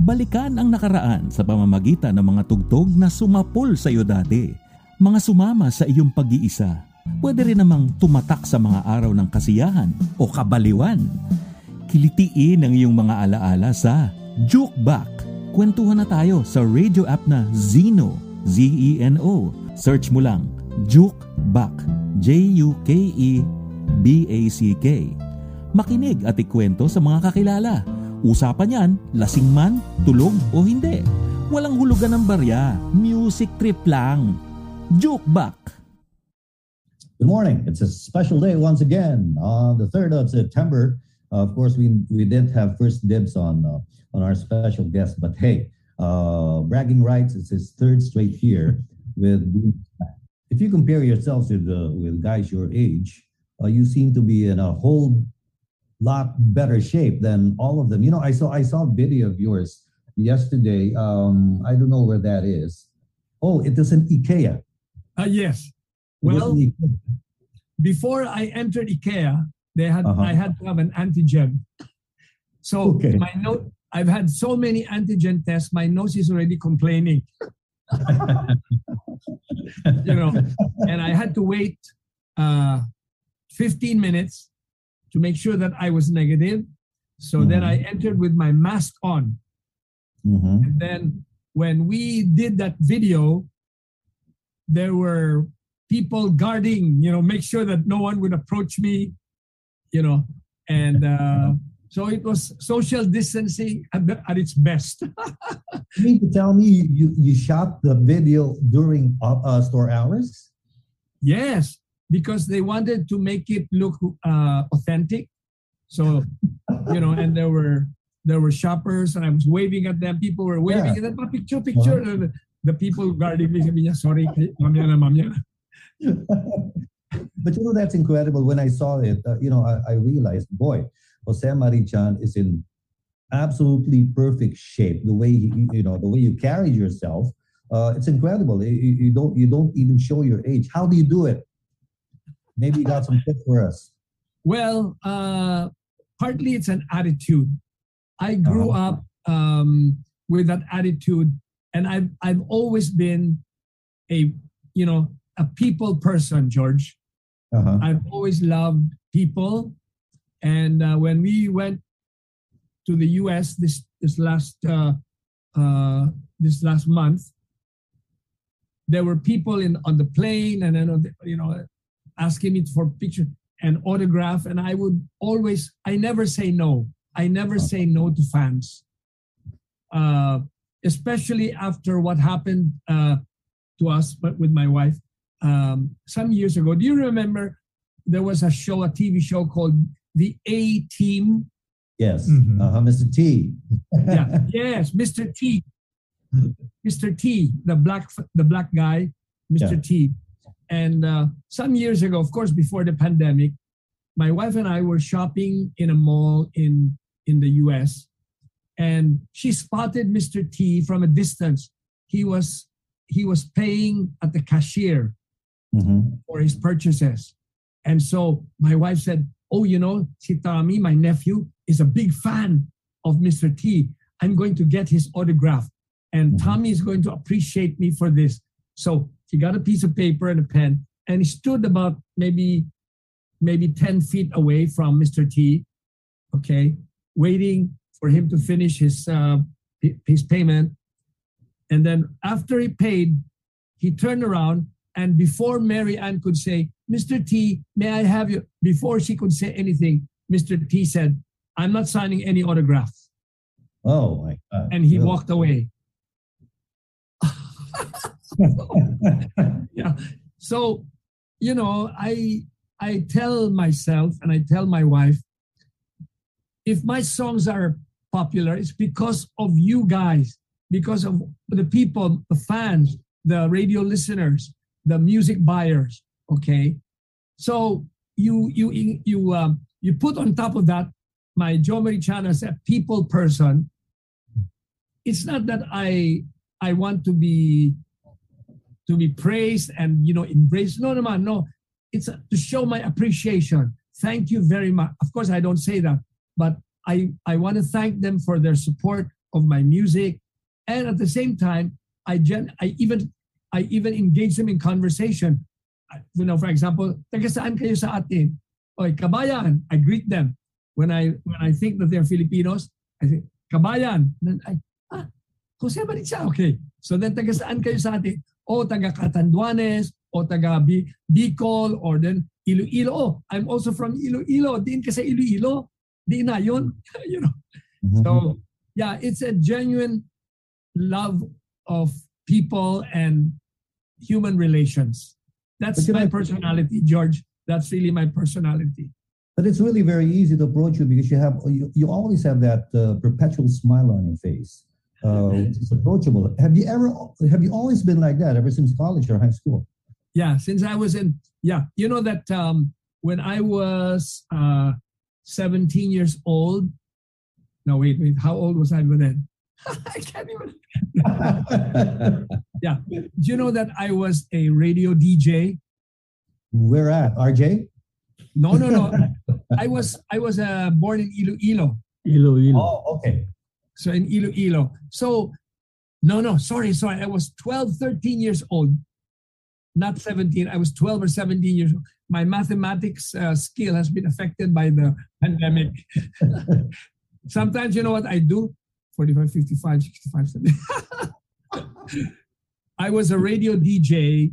Balikan ang nakaraan sa pamamagitan ng mga tugtog na sumapol sa iyo dati, mga sumama sa iyong pag-iisa. Pwede rin namang tumatak sa mga araw ng kasiyahan o kabaliwan. Kilitiin ang iyong mga alaala sa Juke Back. Kwentuhan na tayo sa radio app na Zeno, Z-E-N-O. Search mo lang Juke Back, J-U-K-E-B-A-C-K. Makinig at ikwento sa mga kakilala. Usapan yan, lasing man, tulog o hindi. Walang hulugan ng barya, music trip lang. Juke Back! Good morning. It's a special day once again on the 3rd of September. Of course, we didn't have first dibs on our special guest, but hey, bragging rights is his third straight year with. If you compare yourselves with guys your age, you seem to be in a whole lot better shape than all of them. You know, I saw a video of yours yesterday. I don't know where that is. Oh, it is an IKEA. Yes. Well, before I entered IKEA, they had I had to have an antigen. So okay. I've had so many antigen tests. My nose is already complaining. You know, and I had to wait 15 minutes to make sure that I was negative. So then I entered with my mask on. Mm-hmm. And then when we did that video, there were people guarding, you know, make sure that no one would approach me, you know. And so it was social distancing at its best. You mean to tell me you shot the video during store hours? Yes. Because they wanted to make it look authentic, so you know, and there were shoppers, and I was waving at them. People were waving at them. But picture. Uh-huh. The people guarding me. Sorry, mamya na. But you know, that's incredible. When I saw it, I realized, boy, Jose Mari Chan is in absolutely perfect shape. The way you carried yourself, it's incredible. You don't even show your age. How do you do it? Maybe you got some tips for us. Well, partly it's an attitude. I grew up with that attitude, and I've always been a people person, George. Uh-huh. I've always loved people, and when we went to the U.S. this last month, there were people on the plane, and then asking me for picture and autograph, and I never say no. I never say no to fans, especially after what happened to us, but with my wife some years ago. Do you remember there was a TV show called The A-Team? Yes, Mr. T. Yeah, yes, Mr. T. Mr. T, the black guy, Mr. T. And some years ago, of course, before the pandemic, my wife and I were shopping in a mall in the U.S. And she spotted Mr. T from a distance. He was paying at the cashier for his purchases. And so my wife said, oh, si Tommy, my nephew, is a big fan of Mr. T. I'm going to get his autograph. And Tommy is going to appreciate me for this. So he got a piece of paper and a pen, and he stood about maybe 10 feet away from Mr. T, okay, waiting for him to finish his payment. And then after he paid, he turned around, and before Mary Ann could say, Mr. T, may I have you? Before she could say anything, Mr. T said, I'm not signing any autograph. Oh, my God. And he walked away. Yeah. So, I tell myself and I tell my wife, if my songs are popular, it's because of you guys, because of the people, the fans, the radio listeners, the music buyers. Okay. So you put on top of that my Jose Mari Chan as a people person. It's not that I want to be praised and embraced. No. It's to show my appreciation. Thank you very much. Of course, I don't say that, but I want to thank them for their support, of my music, and at the same time, I even engage them in conversation. You know, for example, taga saan kayo sa atin? Oy, kabayan. I greet them when I think that they're Filipinos. I say, kabayan. And then Jose Mari Chan, okay. So then, taga saan kayo sa atin? Oh, taga Catanduanes, o taga Bicol, or then Iloilo. Oh, I'm also from Iloilo. Diin kasi Iloilo. Di na yun. You know. So, yeah, it's a genuine love of people and human relations. That's my personality, George. That's really my personality. But it's really very easy to approach you because you always have that perpetual smile on your face. It's approachable. Have you always been like that ever since college or high school? Yeah, since I was in, yeah. You know that when I was 17 years old, no, wait, how old was I then? I can't even. Yeah. Do you know that I was a radio DJ? Where at? RJ? No. I was born in Iloilo. Iloilo. Oh, okay. So in Iloilo. So, no, sorry. I was 12, 13 years old. Not 17. I was 12 or 17 years old. My mathematics skill has been affected by the pandemic. Sometimes, you know what I do? 45, 55, 65, 70. I was a radio DJ,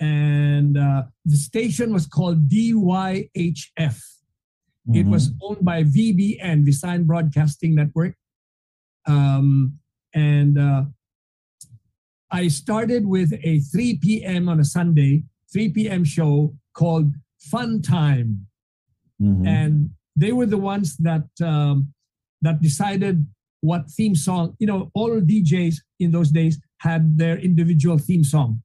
and the station was called DYHF. It was owned by VBN, Visayan Broadcasting Network. I started with a 3 p.m. on a Sunday, 3 p.m. show called Fun Time. And they were the ones that that decided what theme song, you know, all DJs in those days had their individual theme song.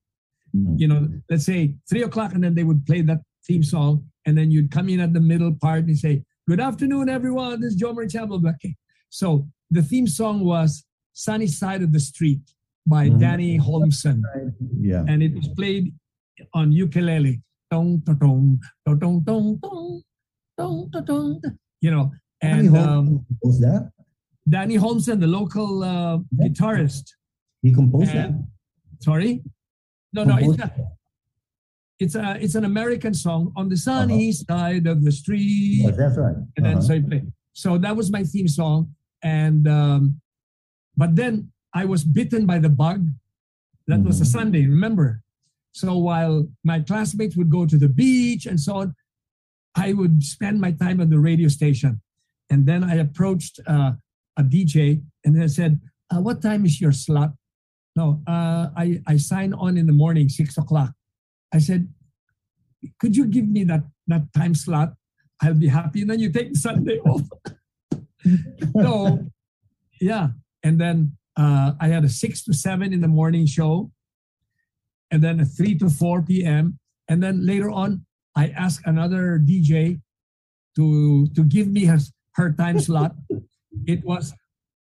You know, let's say 3 o'clock, and then they would play that theme song, and then you'd come in at the middle part and say, "Good afternoon, everyone. This is Jose Mari Chan." Okay. So the theme song was "Sunny Side of the Street" by Danny Holmeson. Yeah. And it was played on ukulele. Tong tong tong tong tong tong tong. You know, and was that? Danny Holmeson, the local guitarist. He composed that? Sorry? No, it's an American song, "On the Sunny Side of the Street." Oh, that's right. And then so he played. So that was my theme song. And but then I was bitten by the bug. That was a Sunday, remember? So while my classmates would go to the beach and so on, I would spend my time at the radio station. And then I approached a DJ, and then I said, "What time is your slot?" "No, I sign on in the morning, 6 o'clock." I said, "Could you give me that time slot? I'll be happy. And then you take Sunday off." So, yeah. And then I had a 6 to 7 in the morning show, and then a 3 to 4 p.m. And then later on, I asked another DJ to give me her time slot. It was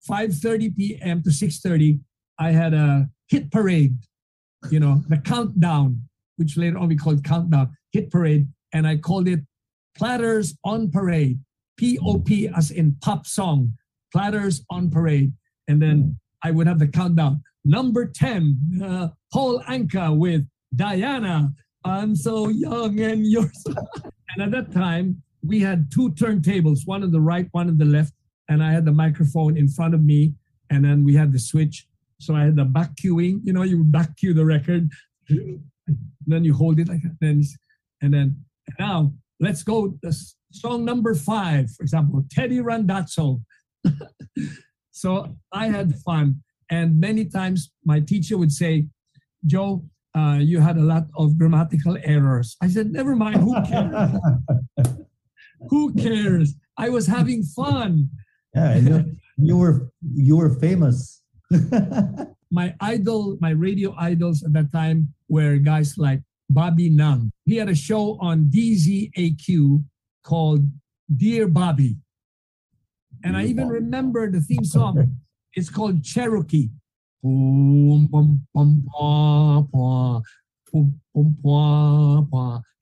5:30 p.m. to 6:30. I had a hit parade, you know, the countdown, which later on we called countdown, hit parade. And I called it Platters on Parade, P-O-P as in pop song, Platters on Parade. And then I would have the countdown. Number 10, Paul Anka with "Diana, I'm So Young and You're So..." And at that time, we had two turntables, one on the right, one on the left. And I had the microphone in front of me, and then we had the switch. So I had the back cueing. You know, you back cue the record, then you hold it like that. And then now let's go. Song number 5, for example, Teddy Randazzo. So I had fun, and many times my teacher would say, "Joe, you had a lot of grammatical errors." I said, "Never mind. Who cares? Who cares? I was having fun." Yeah, you were famous. My idol, my radio idols at that time were guys like Bobby Nung. He had a show on DZAQ called "Dear Bobby," and I even remember the theme song. It's called "Cherokee."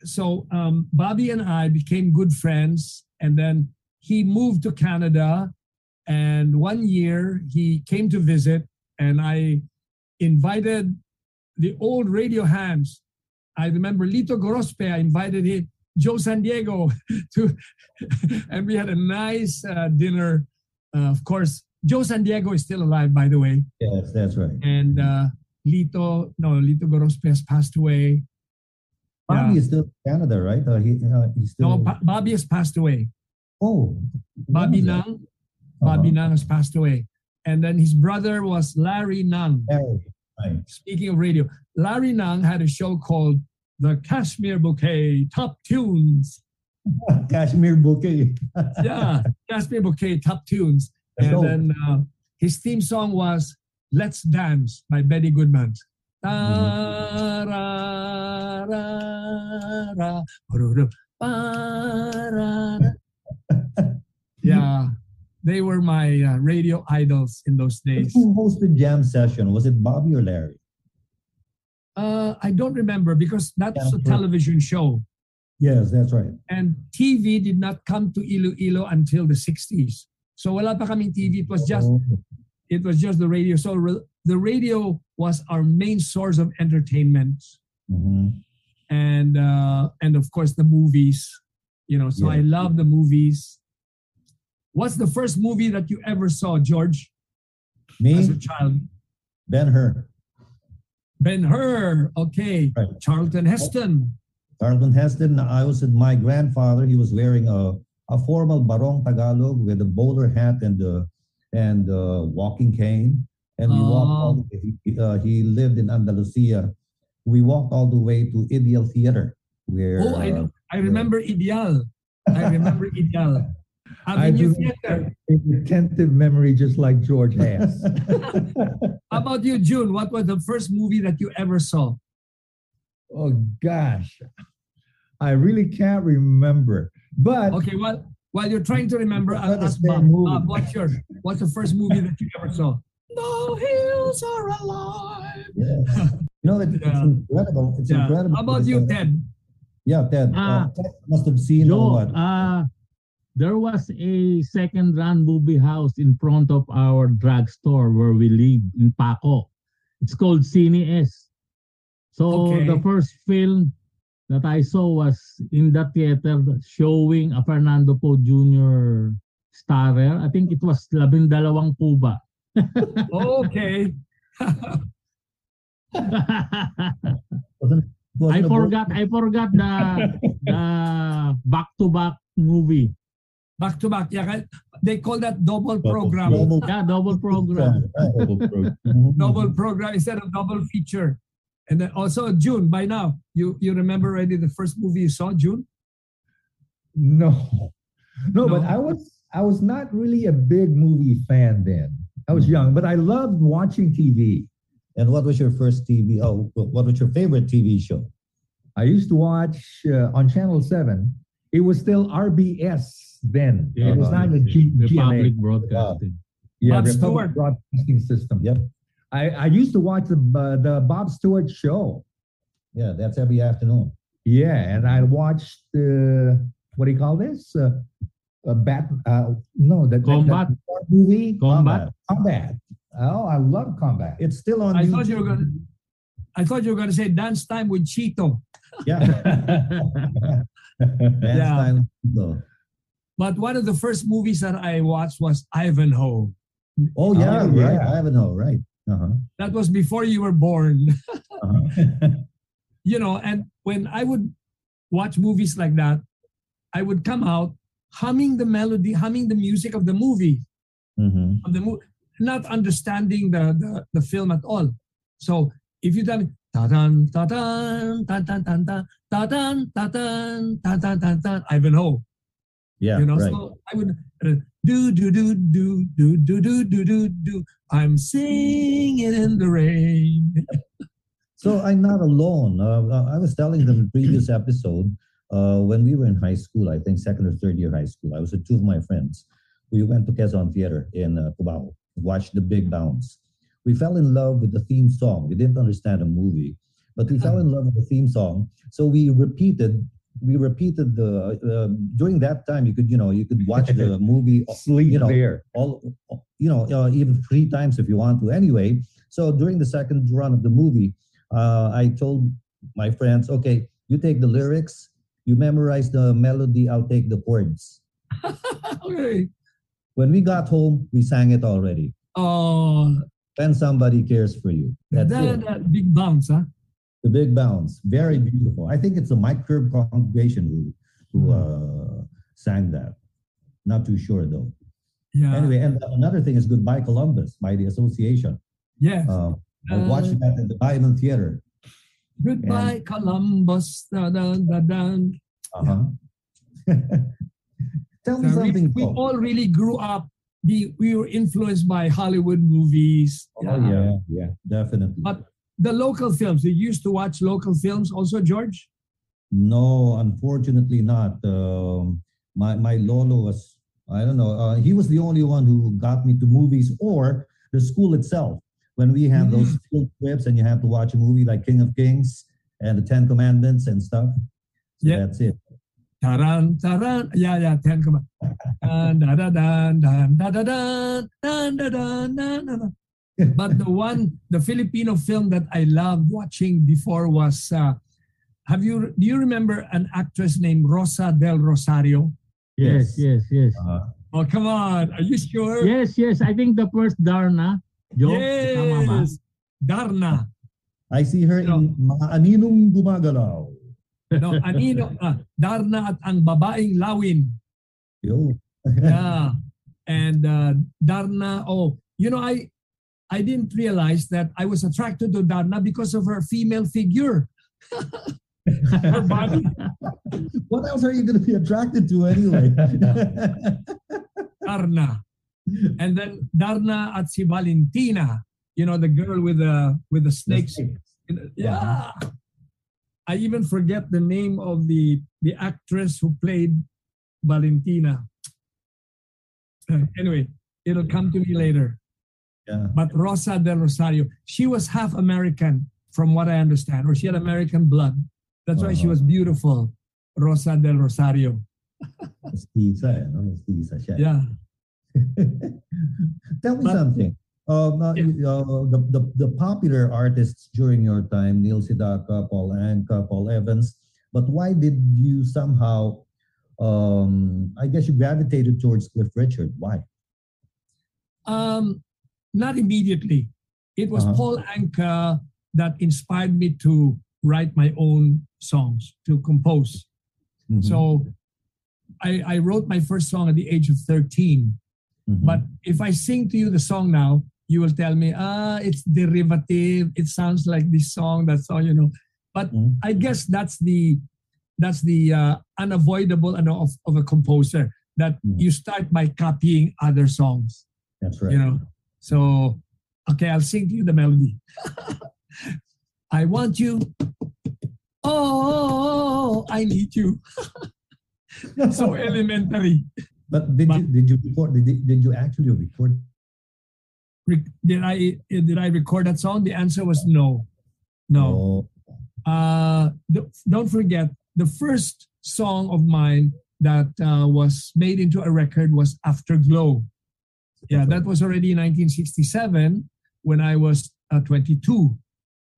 So Bobby and I became good friends, and then he moved to Canada. And one year he came to visit, and I invited the old radio hams. I remember Lito Gorospe, I invited him, Joe San Diego, to, and we had a nice dinner. Of course, Joe San Diego is still alive, by the way. Yes, that's right. And Lito Gorospe has passed away. Bobby is still in Canada, right? He's still... No, Bobby has passed away. Oh. Bobby Nung. Bobby Nung has passed away. And then his brother was Larry Nang. Larry. Right. Speaking of radio, Larry Nang had a show called The Cashmere Bouquet, Top Tunes. Cashmere Bouquet. Yeah, Cashmere Bouquet, Top Tunes. And then his theme song was Let's Dance by Benny Goodman. Yeah, they were my radio idols in those days. Who hosted Jam Session? Was it Bobby or Larry? I don't remember, because that's a television show. Yes, that's right. And TV did not come to Iloilo until the 60s. So wala pa kaming TV. It was just the radio. So the radio was our main source of entertainment, and of course the movies. You know, so I love the movies. What's the first movie that you ever saw, George? Me? As a child. Ben-Hur. Ben-Hur, okay. Right. Charlton Heston. Charlton Heston. I was with my grandfather. He was wearing a formal barong Tagalog with a bowler hat and walking cane. And we walked all the way. He lived in Andalusia. We walked all the way to Ideal Theater. Where, I remember Ideal. I remember Ideal. I do a retentive memory just like George has. How about you, June? What was the first movie that you ever saw? Oh, gosh. I really can't remember. But okay, well, while you're trying to remember, I'll ask Bob. Bob, what's the first movie that you ever saw? The Hills Are Alive. Yeah. You know, it's incredible. It's incredible. How about you, Ted? Yeah, Ted. Ted must have seen what? There was a second-run movie house in front of our drugstore where we live in Paco. It's called Cine-S. So the first film that I saw was in the theater showing a Fernando Poe Jr. starrer. I think it was Labindalawang Cuba. Okay. I forgot the back-to-back movie. Back to back, yeah. They call that double program. Double program instead of double feature. And then also June. By now, you remember already the first movie you saw, June? No. But I was not really a big movie fan then. I was young, but I loved watching TV. And what was your first TV? Oh, what was your favorite TV show? I used to watch on Channel 7. It was still RBS. Then it was not the public broadcasting. Bob Stewart broadcasting system. Yep. I used to watch the Bob Stewart show. Yeah, that's every afternoon. Yeah, and I watched what do you call this? Combat movie. Combat. Oh, I love Combat. It's still on. I thought you were going to say Dance Time with Chito. Yeah. Dance Time with Chito. But one of the first movies that I watched was Ivanhoe. Oh, yeah, right. Ivanhoe, right. Uh-huh. That was before you were born. You know, and when I would watch movies like that, I would come out humming the melody, humming the music of the movie, not understanding the film at all. So if you tell me, ta-tan, ta-tan, ta-tan, ta-tan, ta-tan, ta-tan, ta-tan, ta-tan, Ivanhoe. Yeah, you know, right. So I would do do do do do do do do do do. I'm singing in the rain. So I'm not alone. I was telling them in the previous episode when we were in high school. I think second or third year high school. I was with two of my friends. We went to Quezon Theater in Cubao, watched The Big Bounce. We fell in love with the theme song. We didn't understand the movie, but we fell in love with the theme song. So we repeated we repeated the during that time you could watch the movie sleep there even 3 times if you want to anyway. So during the second run of the movie, I told my friends, okay, you take the lyrics, you memorize the melody, I'll take the chords. Okay. When we got home, we sang it already. Oh. Then Somebody Cares for You. That's that Big Bounce, huh? The Big Bounce. Very beautiful. I think it's the Mike Curb congregation who sang that. Not too sure, though. Yeah. Anyway, and another thing is Goodbye Columbus by the Association. Yes. I watched that at the Bible Theater. Goodbye Columbus. Da, da, da, da. Yeah. Tell me something. We all really grew up. We were influenced by Hollywood movies. Oh, yeah, definitely. But the local films, you used to watch local films also, George? No, unfortunately not. My Lolo was, I don't know, he was the only one who got me to movies or the school itself. When we have those field trips and you have to watch a movie like King of Kings and the 10 Commandments and stuff. So that's it. Taran, taran, yeah, 10 Commandments. But the Filipino film that I loved watching before was, do you remember an actress named Rosa del Rosario? Yes. Oh, come on. Are you sure? Yes. I think the first Darna. Yes, Darna. I see her in Aninong Gumagalaw. No, Aninong, Darna at ang Babaeng Lawin. Yo. Yeah. And Darna, I didn't realize that I was attracted to Darna because of her female figure. Her body. What else are you going to be attracted to anyway? Darna. And then Darna at si Valentina, the girl with the snakes. Yeah. I even forget the name of the actress who played Valentina. Anyway, it'll come to me later. Yeah. But Rosa del Rosario, she was half American, from what I understand, or she had American blood. That's why she was beautiful, Rosa del Rosario. Yeah. Tell me something. The popular artists during your time, Neil Sedaka, Paul Anka, Paul Evans, but why did you somehow, I guess you gravitated towards Cliff Richard. Why? Not immediately. It was Paul Anka that inspired me to write my own songs, to compose. Mm-hmm. So I wrote my first song at the age of 13. Mm-hmm. But if I sing to you the song now, you will tell me, it's derivative. It sounds like this song, that song, But I guess that's the unavoidable of a composer, that you start by copying other songs. That's right. So, okay, I'll sing to you the melody. I want you. Oh, I need you. So elementary. But did you record? Did you actually record? Did I record that song? The answer was no. Don't forget, the first song of mine that was made into a record was Afterglow. Yeah, that was already in 1967 when I was 22.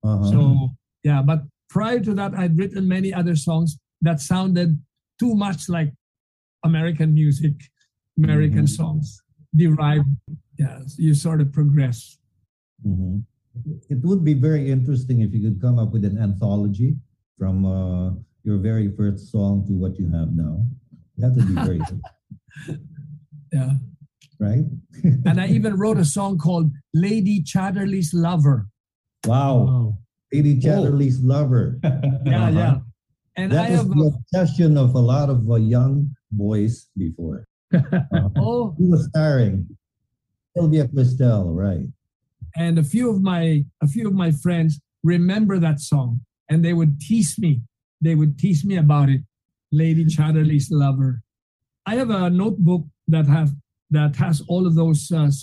So yeah, but prior to that, I'd written many other songs that sounded too much like American music, American songs derived. Yes, you sort of progress. Mm-hmm. It would be very interesting if you could come up with an anthology from your very first song to what you have now. That would be very good. Yeah. Right? And I even wrote a song called Lady Chatterley's Lover. Wow. Lady Chatterley's Lover. Yeah. And that is the obsession of a lot of young boys before. Who was starring? Sylvia Cristel, right? And a few of my friends remember that song, and they would tease me. They would tease me about it. Lady Chatterley's Lover. I have a notebook that has all of those songs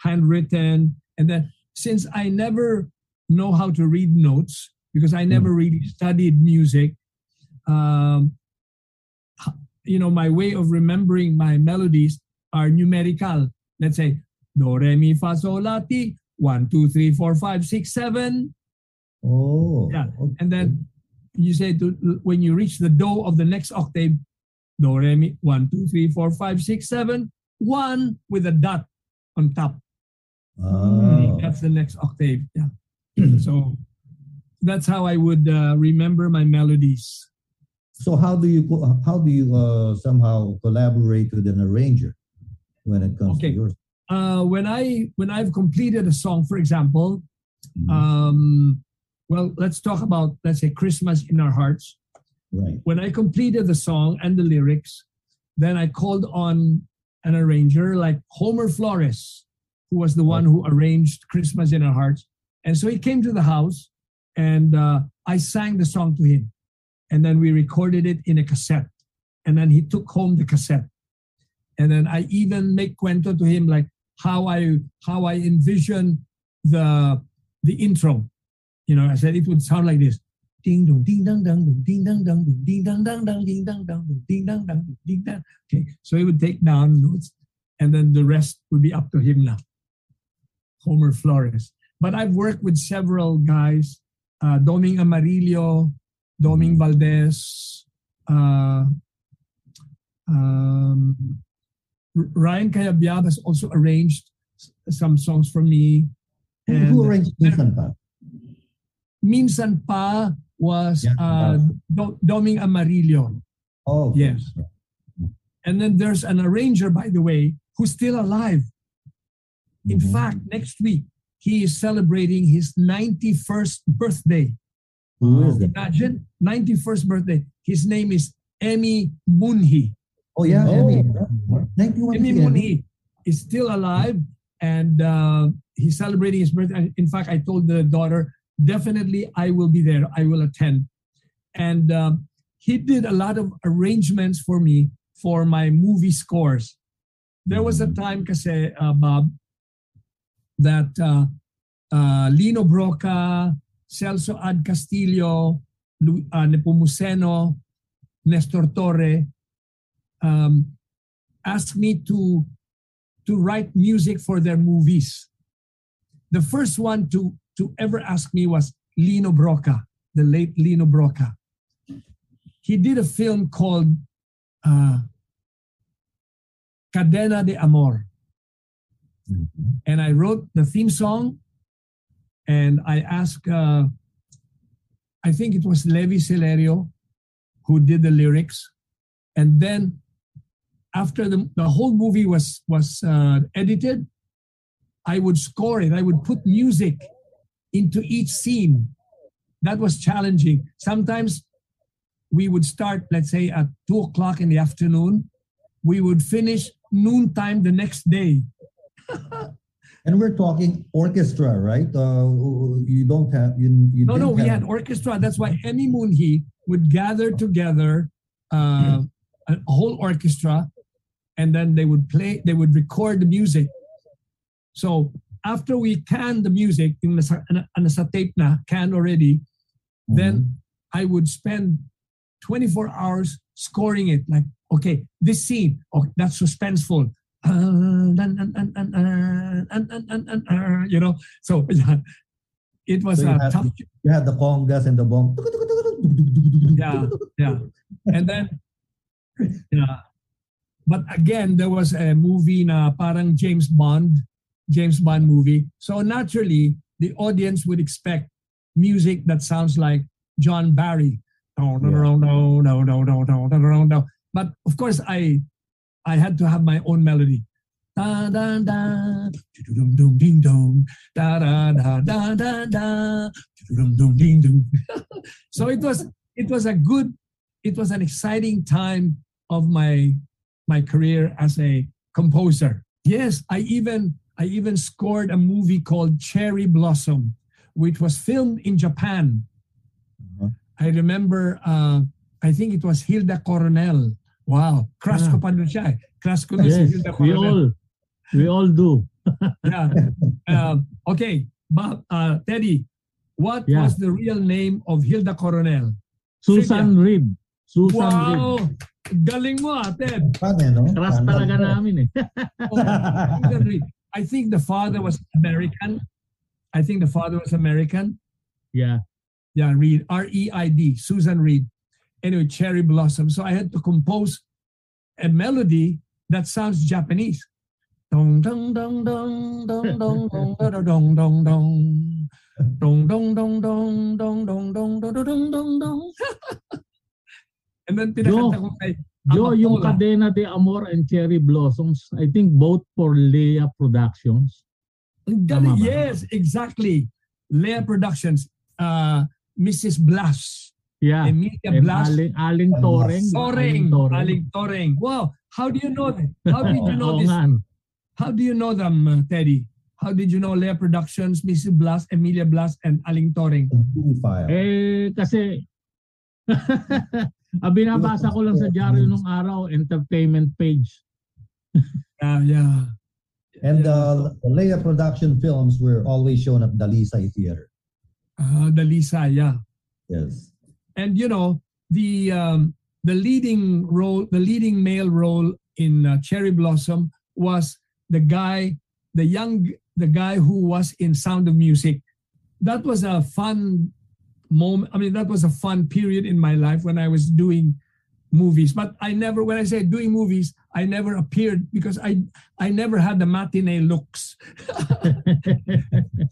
handwritten. And then, since I never know how to read notes because I never really studied music, you know, my way of remembering my melodies are numerical. Let's say, do, re, mi, fa, sol, la, ti, 1, 2, 3, 4, 5, 6, 7. Oh. Yeah. Okay. And then you say, to, when you reach the do of the next octave, do, re, mi, 1, 2, 3, 4, 5, 6, 7, 1 with a dot on top. Oh. That's the next octave. Yeah. So that's how I would remember my melodies. So how do you somehow collaborate with an arranger when it comes to yours? When I've completed a song, for example, well, let's talk about, let's say, Christmas in Our Hearts. Right. When I completed the song and the lyrics, then I called on an arranger like Homer Flores, who was the one who arranged Christmas in Our Hearts. And so he came to the house, and I sang the song to him. And then we recorded it in a cassette. And then he took home the cassette. And then I even make cuento to him, like how I envision the intro. You know, I said it would sound like this: ding dong, ding dong, dong, ding dong, dong, ding dong, dong, ding dong, dong, ding dong, dong, ding dong. Okay, so he would take down notes, and then the rest would be up to him now. Homer Flores. But I've worked with several guys: Domingo Amarillo, Domingo Valdez. Ryan Cayabyab has also arranged some songs for me. And who arranged Minsan Pa? Minsan Pa was Doming Amarillo. Oh, yes. Okay. And then there's an arranger, by the way, who's still alive. In fact, next week, he is celebrating his 91st birthday. Who is that? Imagine, 91st birthday. His name is Emmy Munhi. Oh, yeah. Oh. Emmy Munhi is still alive, and he's celebrating his birthday. In fact, I told the daughter, definitely I will be there. I will attend. And he did a lot of arrangements for me for my movie scores. There was a time, kasi, Bob, that Lino Brocka, Celso Ad Castillo, Nepomuceno, Nestor Torre, asked me to write music for their movies. The first one to ever ask me was Lino Brocka, the late Lino Brocka. He did a film called Cadena de Amor. And I wrote the theme song, and I asked, I think it was Levi Celerio who did the lyrics. And then after the whole movie was edited, I would score it. I would put music into each scene. That was challenging. Sometimes we would start, let's say, at 2 o'clock in the afternoon. We would finish noontime the next day. And we're talking orchestra, right? You don't have you. No, we had orchestra. That's why Emmy Munhi would gather together a whole orchestra. And then they would play, they would record the music. So after we canned the music, nasa tape na, canned already, then I would spend 24 hours scoring it. Like, okay, this scene, oh, that's suspenseful. You know, so it was tough. You had the congas and the bong. Yeah, yeah. And then, but again, there was a movie na parang James Bond movie. So naturally, the audience would expect music that sounds like John Barry. No. But of course, I had to have my own melody. Da da da, dum dum ding dong. Da da da da da da, dum dum ding dong. So it was an exciting time of my career as a composer. Yes, I even scored a movie called Cherry Blossom, which was filmed in Japan. I remember, I think it was Hilda Coronel. Wow, crush ko pa nun siya. Crush ko nun si Hilda Coronel. We all do. Yeah. Okay, Bob, Teddy, what was the real name of Hilda Coronel? Susan Reed. Wow. Reed. Galing mo, Ted. Funny, no? Karas talaga namin eh. I think the father was American. Yeah. Yeah, Reed. R-E-I-D. Susan Reed. Anyway, Cherry Blossom. So I had to compose a melody that sounds Japanese. Dong dong dong dong dong dong dong dong dong dong. Dong dong dong dong dong dong dong dong dong dong. And then pinakanta ko kay Yo, yung Cadena de Amor and Cherry Blossoms, I think both for Leia Productions. Yes, exactly. Leia Productions, Mrs. Blass. Yeah. Emilia Blass. Aling Toreng. Aling Toreng. Wow, how do you know that? How did you know this? How do you know them, Teddy? How did you know Leia Productions, Mrs. Blass, Emilia Blass, and Aling Toreng? Eh, kasi... Binabasa ko lang sa diaryo nung araw, entertainment page. Yeah. And Leia production films were always shown at Dalisay Theater. Dalisay, yeah. Yes. And you know, the leading male role in Cherry Blossom was the guy who was in Sound of Music. That was a fun moment. I mean, that was a fun period in my life when I was doing movies. But I never, when I say doing movies, I never appeared because I never had the matinee looks.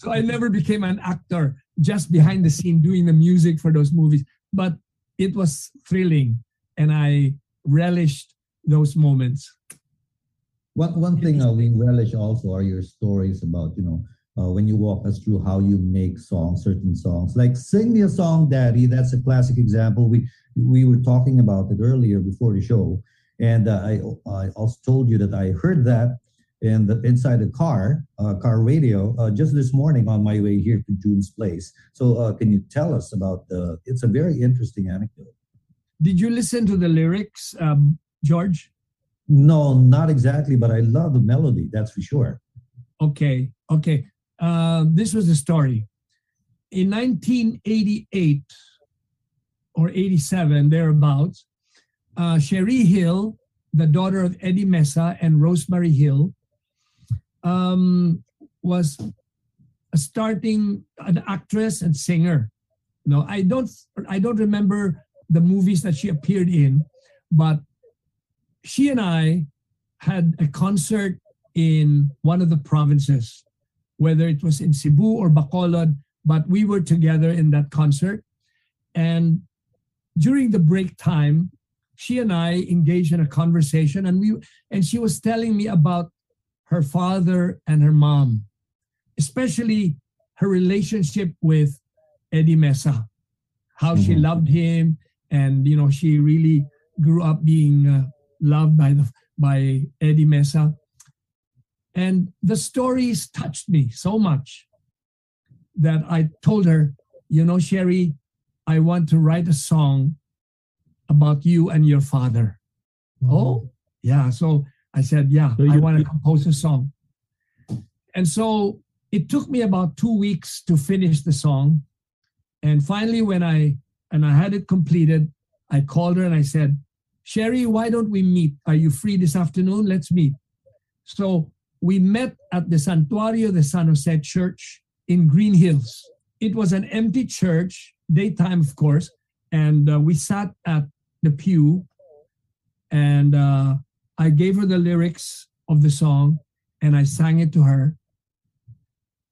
So I never became an actor, just behind the scene doing the music for those movies. But it was thrilling, and I relished those moments. One thing we relish also are your stories about, you know, when you walk us through how you make songs, certain songs, like Sing Me a Song, Daddy. That's a classic example. We were talking about it earlier before the show, and I also told you that I heard that inside the car radio just this morning on my way here to June's place. So can you tell us about the? It's a very interesting anecdote. Did you listen to the lyrics, George? No, not exactly, but I love the melody. That's for sure. Okay. This was the story. In 1988 or 87, thereabouts, Sherry Hill, the daughter of Eddie Mesa and Rosemary Hill, was starting an actress and singer. No, I don't remember the movies that she appeared in, but she and I had a concert in one of the provinces, whether it was in Cebu or Bacolod, but we were together in that concert. And during the break time, she and I engaged in a conversation, and she was telling me about her father and her mom, especially her relationship with Eddie Mesa, how she loved him, and you know, she really grew up being loved by Eddie Mesa. And the stories touched me so much that I told her, you know, Sherry, I want to write a song about you and your father. Mm-hmm. Oh, yeah. So I said, yeah, so I want to compose a song. And so it took me about 2 weeks to finish the song. And finally, when I had it completed, I called her and I said, Sherry, why don't we meet? Are you free this afternoon? Let's meet. So we met at the Santuario de San Jose Church in Green Hills. It was an empty church, daytime, of course, and we sat at the pew, and I gave her the lyrics of the song, and I sang it to her,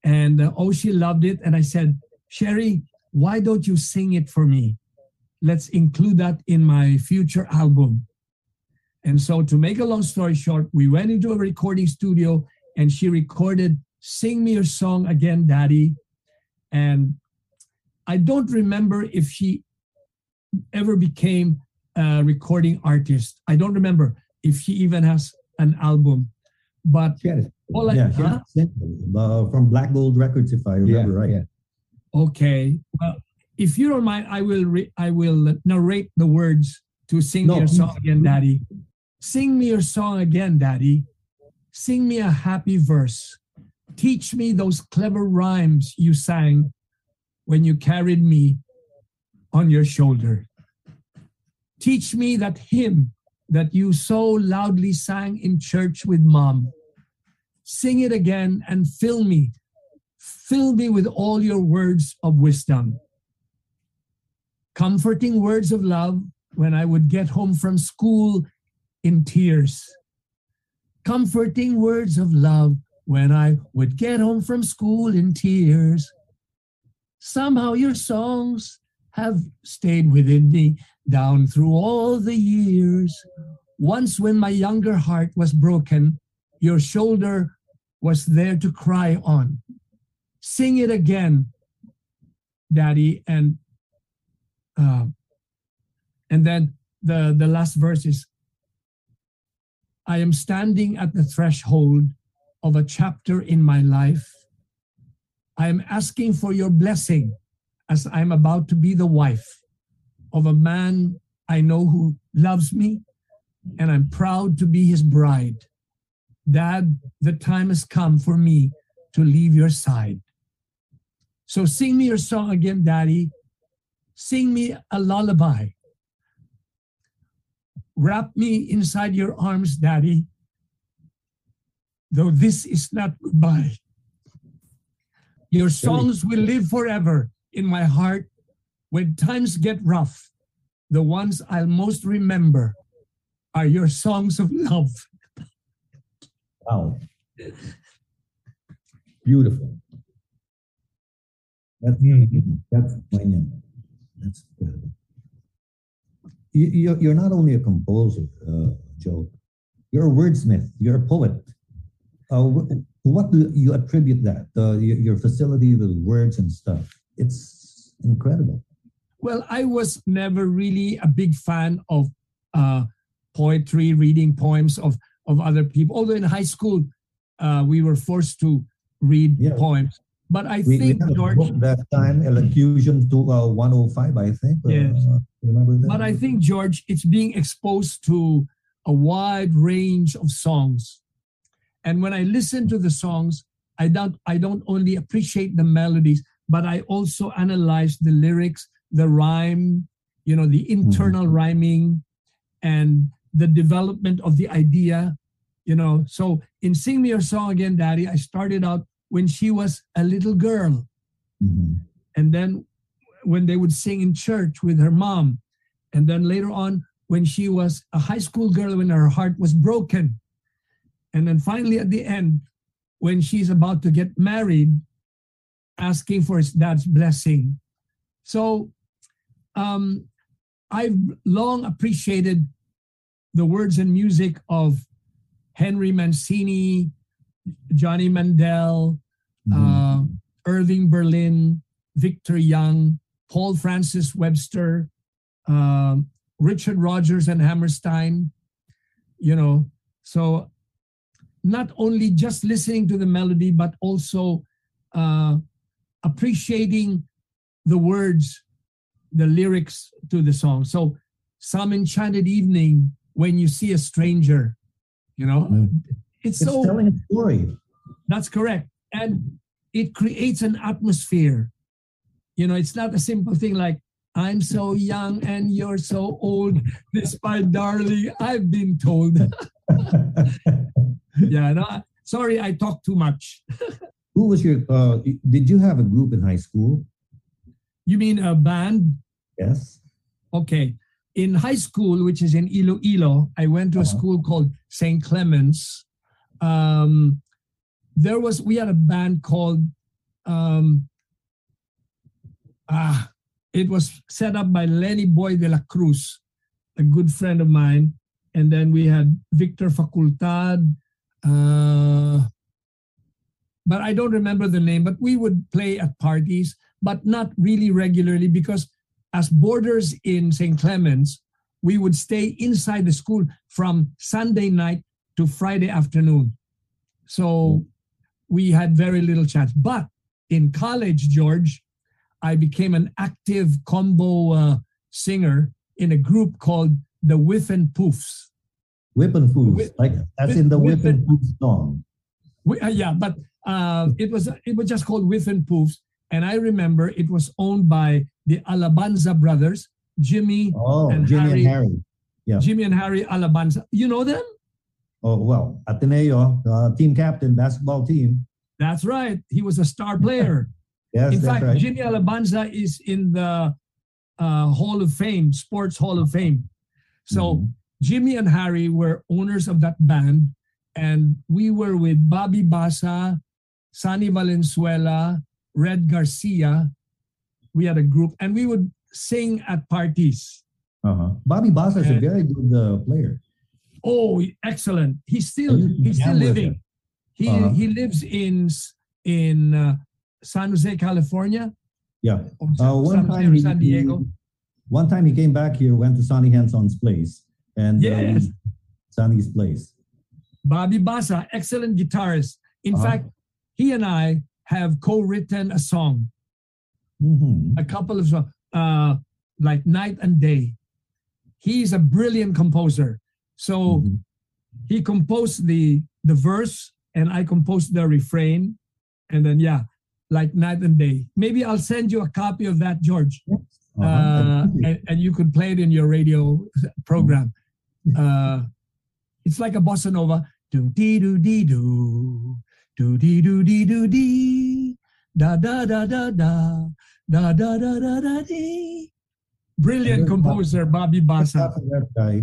and she loved it, and I said, Sherry, why don't you sing it for me? Let's include that in my future album. And so, to make a long story short, we went into a recording studio and she recorded Sing Me Your Song Again, Daddy. And I don't remember if she ever became a recording artist. I don't remember if she even has an album. But from Black Gold Records, if I remember right. Yeah. Okay. Well, if you don't mind, I will narrate the words to Sing Me Your Song Again, Daddy. Sing me your song again, Daddy. Sing me a happy verse. Teach me those clever rhymes you sang when you carried me on your shoulder. Teach me that hymn that you so loudly sang in church with Mom. Sing it again and fill me. Fill me with all your words of wisdom. Comforting words of love when I would get home from school in tears. Comforting words of love when I would get home from school in tears. Somehow your songs have stayed within me down through all the years. Once when my younger heart was broken, your shoulder was there to cry on. Sing it again, Daddy. And then the last verse is, I am standing at the threshold of a chapter in my life. I am asking for your blessing as I'm about to be the wife of a man I know who loves me, and I'm proud to be his bride. Dad, the time has come for me to leave your side. So sing me your song again, Daddy. Sing me a lullaby. Wrap me inside your arms, Daddy, though this is not goodbye. Your songs will live forever in my heart. When times get rough, the ones I'll most remember are your songs of love. Wow. Beautiful. That's good. You're not only a composer, Joe, you're a wordsmith, you're a poet. What do you attribute that? Your facility with words and stuff. It's incredible. Well, I was never really a big fan of poetry, reading poems of other people. Although in high school, we were forced to read poems. But I think George, that time, Elocution 105, I think. Yes. Remember that? But I think, George, it's being exposed to a wide range of songs. And when I listen to the songs, I don't only appreciate the melodies, but I also analyze the lyrics, the rhyme, you know, the internal rhyming and the development of the idea, you know. So in Sing Me Your Song Again, Daddy, I started out when she was a little girl. Mm-hmm. And then when they would sing in church with her mom. And then later on, when she was a high school girl, when her heart was broken. And then finally at the end, when she's about to get married, asking for his dad's blessing. So I've long appreciated the words and music of Henry Mancini, Johnny Mandel, Irving Berlin, Victor Young, Paul Francis Webster, Richard Rogers and Hammerstein, you know. So not only just listening to the melody, but also appreciating the words, the lyrics to the song. So some enchanted evening when you see a stranger, you know. Mm-hmm. It's telling a story. That's correct. And it creates an atmosphere. You know, it's not a simple thing like, I'm so young and you're so old, despite, darling, I've been told. Yeah, no, sorry, I talk too much. Who was your, did you have a group in high school? You mean a band? Yes. Okay. In high school, which is in Iloilo, I went to a school called St. Clement's. We had a band called, it was set up by Lenny Boy de la Cruz, a good friend of mine. And then we had Victor Facultad, but I don't remember the name, but we would play at parties, but not really regularly because as boarders in St. Clement's, we would stay inside the school from Sunday night to Friday afternoon. So we had very little chance. But in college, George, I became an active combo singer in a group called the Whiff and Poofs. Whip and Poofs, like as in the Whiff and Poof song. It was just called Whiff and Poofs. And I remember it was owned by the Alabanza brothers, Jimmy and Harry. Yeah. Jimmy and Harry Alabanza. You know them? Oh, well, Ateneo, team captain, basketball team. That's right. He was a star player. Yes, in fact, right. Jimmy Alabanza is in the Hall of Fame, Sports Hall of Fame. So Jimmy and Harry were owners of that band, and we were with Bobby Basa, Sonny Valenzuela, Red Garcia. We had a group, and we would sing at parties. Bobby Basa is a very good player. Oh, excellent! He's still living. He lives in San Jose, California. Yeah. One time he came back here, went to Sonny Henson's place, and Sonny's place. Bobby Basa, excellent guitarist. In fact, he and I have co-written a song, a couple of songs, like Night and Day. He's a brilliant composer. So he composed the verse, and I composed the refrain, and then like Night and Day. Maybe I'll send you a copy of that, George, and you could play it in your radio program. It's like a bossa nova. Do dee do dee do dee dee da da da da da da da da da dee. Brilliant composer, Bobby Basa. That guy,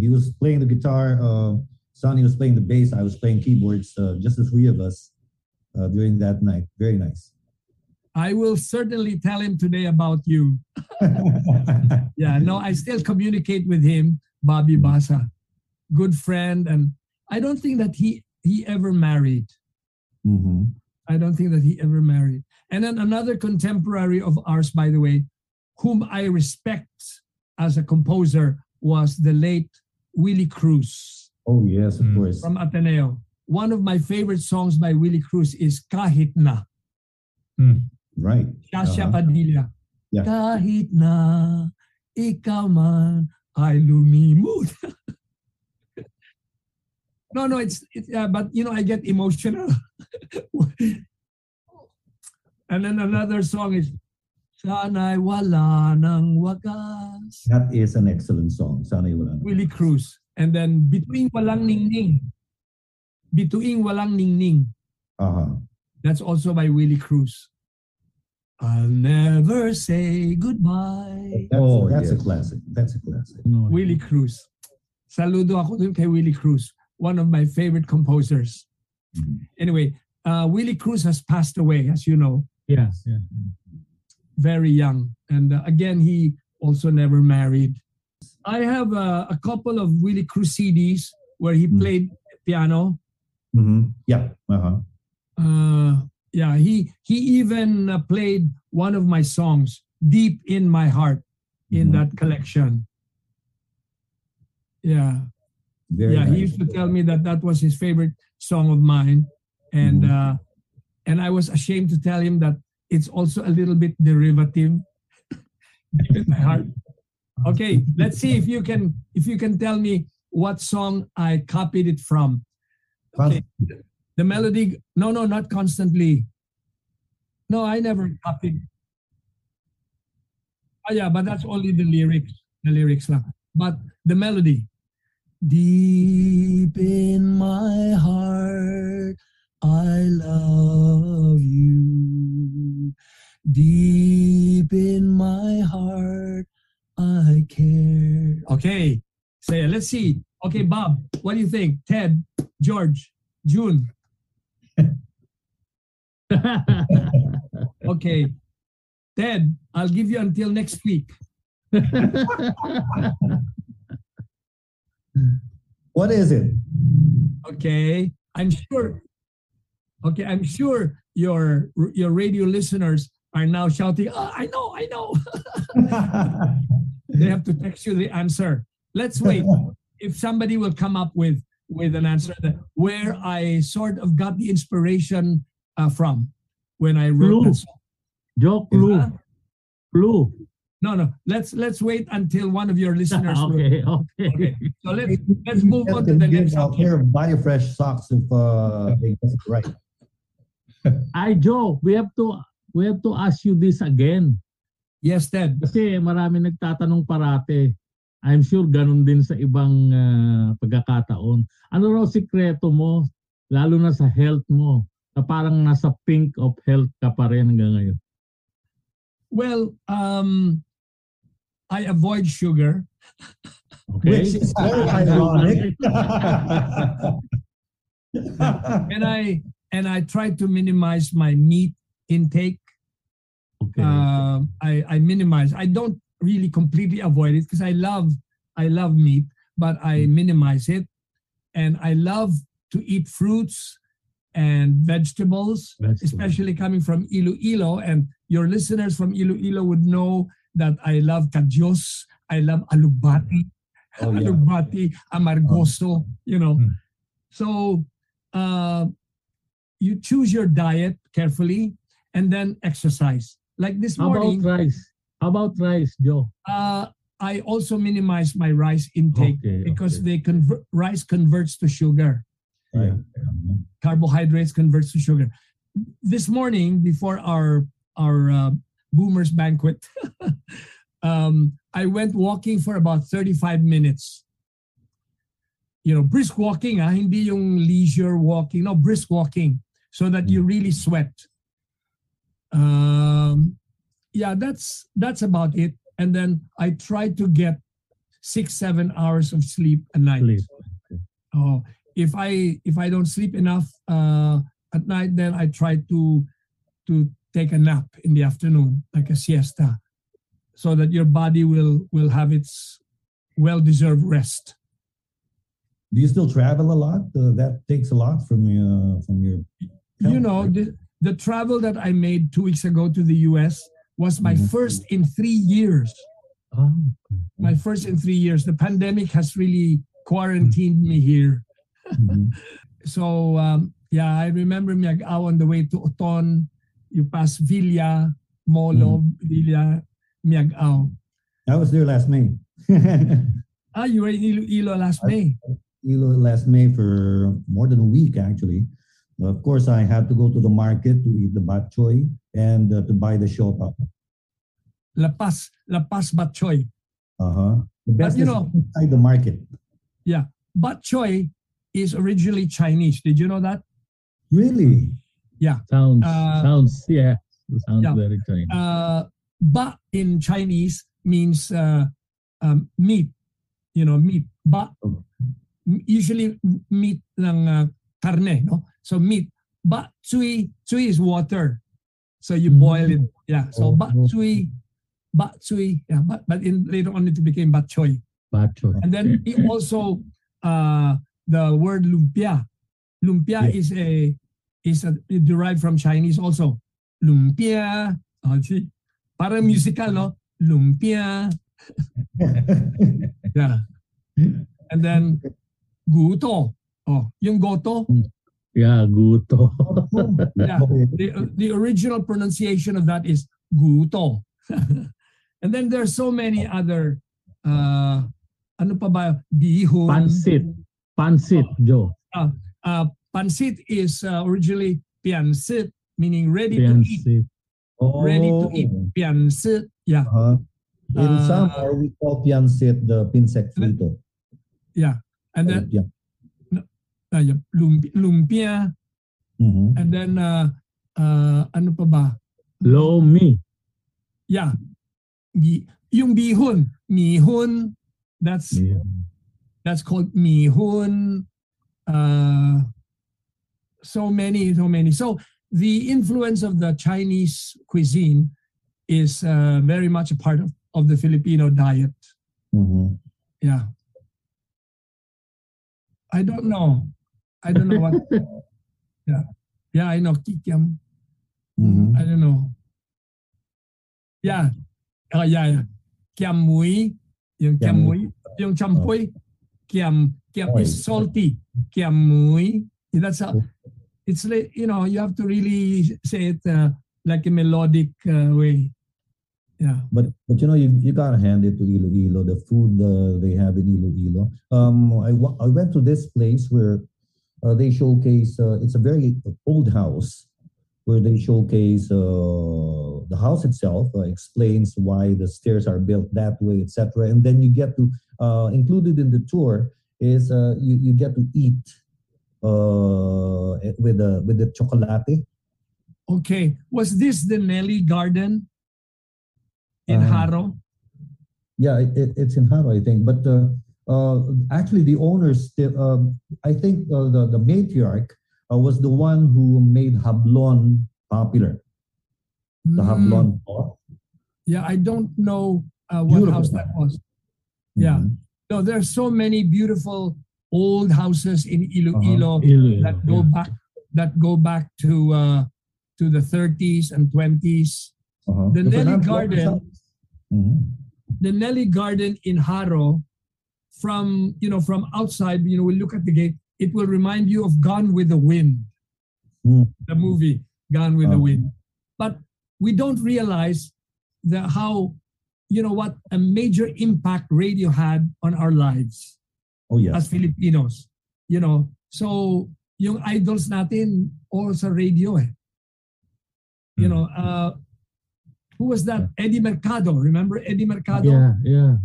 he was playing the guitar. Sonny was playing the bass. I was playing keyboards. Just the three of us during that night. Very nice. I will certainly tell him today about you. I still communicate with him, Bobby Basa. Good friend. And I don't think that he ever married. I don't think that he ever married. And then another contemporary of ours, by the way, whom I respect as a composer, was the late Willie Cruz. Oh, yes, of course. From Ateneo. One of my favorite songs by Willie Cruz is Kahit Na. Right. Kasia Padilla. Yeah. Kahit na ikaw man ay lumimut. No, but you know, I get emotional. And then another song is Sana'y Wala Nang Wakas. That is an excellent song. Sana'y Wala Nang Wakas. Willie Cruz. And then Bituing Walang Ningning. Bituing Walang Ningning. That's also by Willie Cruz. I'll never say goodbye. That's a classic. That's a classic. No, Willie Cruz. Saludo ako dun kay Willie Cruz. One of my favorite composers. Anyway, Willie Cruz has passed away, as you know. Yes. Yeah. Very young, and again, he also never married. I have a couple of Willie Cruz CDs where he played piano. He even played one of my songs, Deep in My Heart, in that collection. Nice. He used to tell me that was his favorite song of mine, and and I was ashamed to tell him that it's also a little bit derivative. My heart. Okay, let's see if you can tell me what song I copied it from. Okay. The melody. No, not Constantly. No, I never copied. But that's only the lyrics. The lyrics lang. But the melody. Deep in my heart, I love you. Deep in my heart, I care. Okay, so let's see. Okay, Bob, what do you think? Ted, George, June. Okay, Ted, I'll give you until next week. What is it? Okay, I'm sure. Okay, I'm sure your radio listeners are now shouting, I know. They have to text you the answer. Let's wait. If somebody will come up with an answer that, where I sort of got the inspiration from when I wrote the song. Joe Blue. No. Let's wait until one of your listeners. Okay. So let's move on to the next. I'll pair of BioFresh socks if they get it right. Joe, we have to ask you this again. Yes, Ted. Kasi marami nagtatanong parate. I'm sure ganun din sa ibang pagkakataon. Ano raw sikreto mo, lalo na sa health mo, na parang nasa pink of health ka pa rin hanggang ngayon? Well, I avoid sugar. Okay. Which is very ironic. And I try to minimize my meat intake. Okay. I minimize. I don't really completely avoid it because I love meat, but I minimize it, and I love to eat fruits and vegetables, especially coming from Iloilo. And your listeners from Iloilo would know that I love kajos, I love alubati, amargoso. You know, so you choose your diet carefully, and then exercise. Like this morning. How about rice? How about rice, Joe? I also minimize my rice intake because rice converts to sugar. Yeah. Carbohydrates converts to sugar. This morning, before our Boomers Banquet, I went walking for about 35 minutes. You know, brisk walking, hindi yung leisure walking. No, brisk walking so that you really sweat. Yeah, that's about it. And then I try to get 6-7 hours of sleep a night. Oh, if I don't sleep enough at night, then I try to take a nap in the afternoon, like a siesta, so that your body will have its well-deserved rest. Do you still travel a lot? That takes a lot from your health. You know, the travel that I made 2 weeks ago to the U.S. was my first in 3 years. My first in 3 years. The pandemic has really quarantined me here. So, yeah, I remember Miag-aw on the way to Oton. You pass Villa, Molo, Villa, Miag-aw. I was there last May. You were in Iloilo last May? Iloilo last May for more than a week, actually. Of course, I had to go to the market to eat the bok choy and to buy the shop. La Paz bok choy. The best is inside the market. Yeah, bok choy is originally Chinese. Did you know that? Really? Yeah. Sounds very Chinese. Ba in Chinese means meat. You know, meat. Ba usually meat ng carne, no? So meat, bak chui is water. So you boil it, yeah. So bak chui, yeah. But later on it became bak choy. And then it also the word lumpia. Lumpia is derived from Chinese also. Lumpia, para musical, no? Lumpia. Yeah. And then guto. Oh, yung goto. Yeah, guto. Yeah. The original pronunciation of that is guto. And then there are so many other ano pa ba? Bihun. Pansit, Joe. Pansit is originally piansit, meaning ready to eat. Oh. Ready to eat. Piansit, yeah. In Samar, we call piansit the pinsek frito. Yeah. And then lumpia, and then ano pa ba? Lomi. Yeah. Yung bihun. Mihun. That's called mihun. So many. So the influence of the Chinese cuisine is very much a part of the Filipino diet. Yeah. I don't know what. Yeah, I know kikiam. I don't know. Yeah, yeah. Kiamui, yung kiamui, yung champoy, kiam is salty. Kiamui. That's how. It's like, you know, you have to really say it like a melodic way. Yeah. But you know, you gotta hand it to Iloilo. The food they have in Iloilo. I went to this place where they showcase. It's a very old house where they showcase the house itself, explains why the stairs are built that way, etc. And then you get to, included in the tour is you get to eat with the chocolate. Okay. Was this the Nelly Garden in Haro? Yeah, it's in Haro, I think. But actually, the owners, I think the matriarch was the one who made hablon popular. The hablon po. Yeah, I don't know what beautiful house that was. Yeah. Mm-hmm. No, there are so many beautiful old houses in Iloilo that go back to the 30s and 20s. The Nelly Garden, the Nelly Garden in Haro, from from outside, we look at the gate, it will remind you of Gone with the Wind, the movie Gone with the Wind. But we don't realize how what a major impact radio had on our lives. Oh, yes. As Filipinos, So yung idols natin all sa radio eh. Who was that? Yeah. Eddie Mercado. Remember Eddie Mercado? Yeah.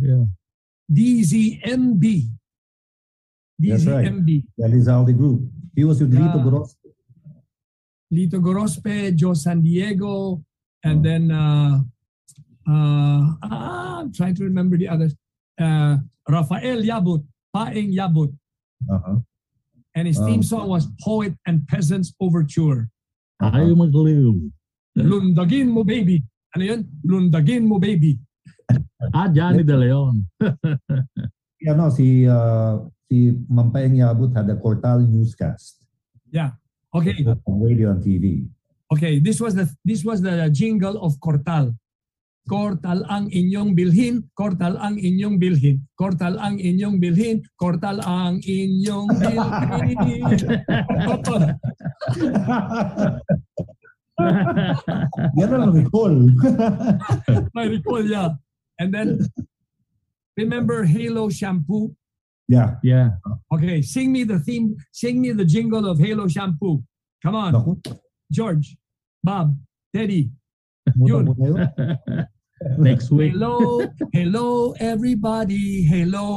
DZMB. That's right. That is all the group. He was with Lito Gorospe. Lito Gorospe, Joe San Diego, and then I'm trying to remember the others. Rafael Yabut, Paeng Yabut. And his theme song was Poet and Peasants Overture. Ay magliw. Lundagin mo, baby. Ano yun? Lundagin mo, baby. Johnny De Leon. Si Mampaeng Yabut had a Cortal newscast. Yeah. Okay. On radio and TV. Okay, this was the jingle of Cortal. Cortal ang inyong bilhin, Cortal ang inyong bilhin, Cortal ang inyong bilhin, Cortal ang inyong bilhin. Yan ang recall. My recall, yeah. And then, remember Halo Shampoo? Yeah. Okay, sing me the theme, sing me the jingle of Halo Shampoo. Come on. George, Bob, Teddy, Yun. Next week. Hello, everybody. Hello.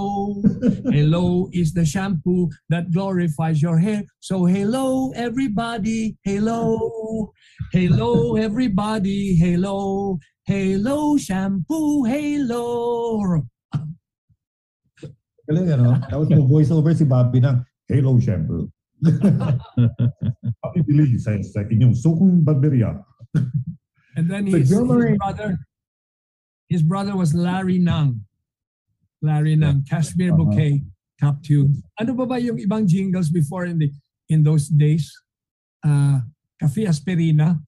Hello is the shampoo that glorifies your hair. So hello, everybody. Hello. Hello, everybody. Hello. Hello, shampoo. Hello. That was the voiceover si Bobby Nung. Hello, shampoo. Happy believe sa inyong sukong barberia. And then his brother was Larry Nang. Larry Nang, Cashmere Bouquet, Top Tune. Ano ba yung ibang jingles before in those days? Cafe Asperina.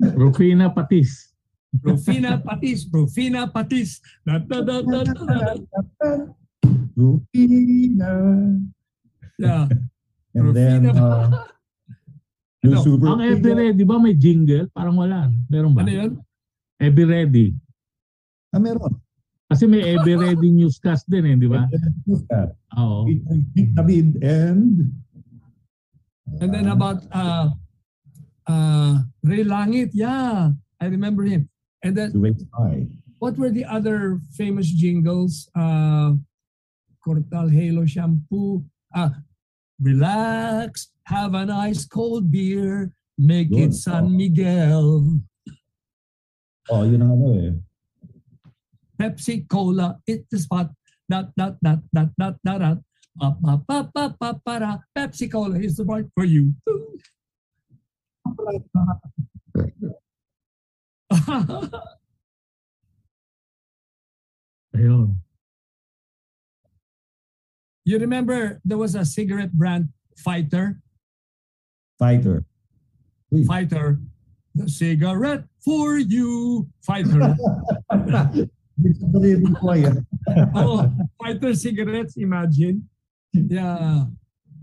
Rufina Patis. Rufina Patis. Rufina Patis. Rufina. Yeah. And Rufina. Then... ang Every Ready ba may jingle? Parang wala. Meron ba? Ano yun? Every Ready. Meron. Kasi may Every Ready newscast din eh, di ba? Oo. David and then about Ray Langit, yeah. I remember him. And then what were the other famous jingles? Cortal Halo Shampoo. Relax. Have an ice cold beer. Make it San Miguel. Oh, Pepsi Cola. It's the spot. Pepsi Cola is the right for you. You remember there was a cigarette brand, Fighter. Please. Fighter. The cigarette for you. Fighter. Fighter cigarettes, imagine. Yeah.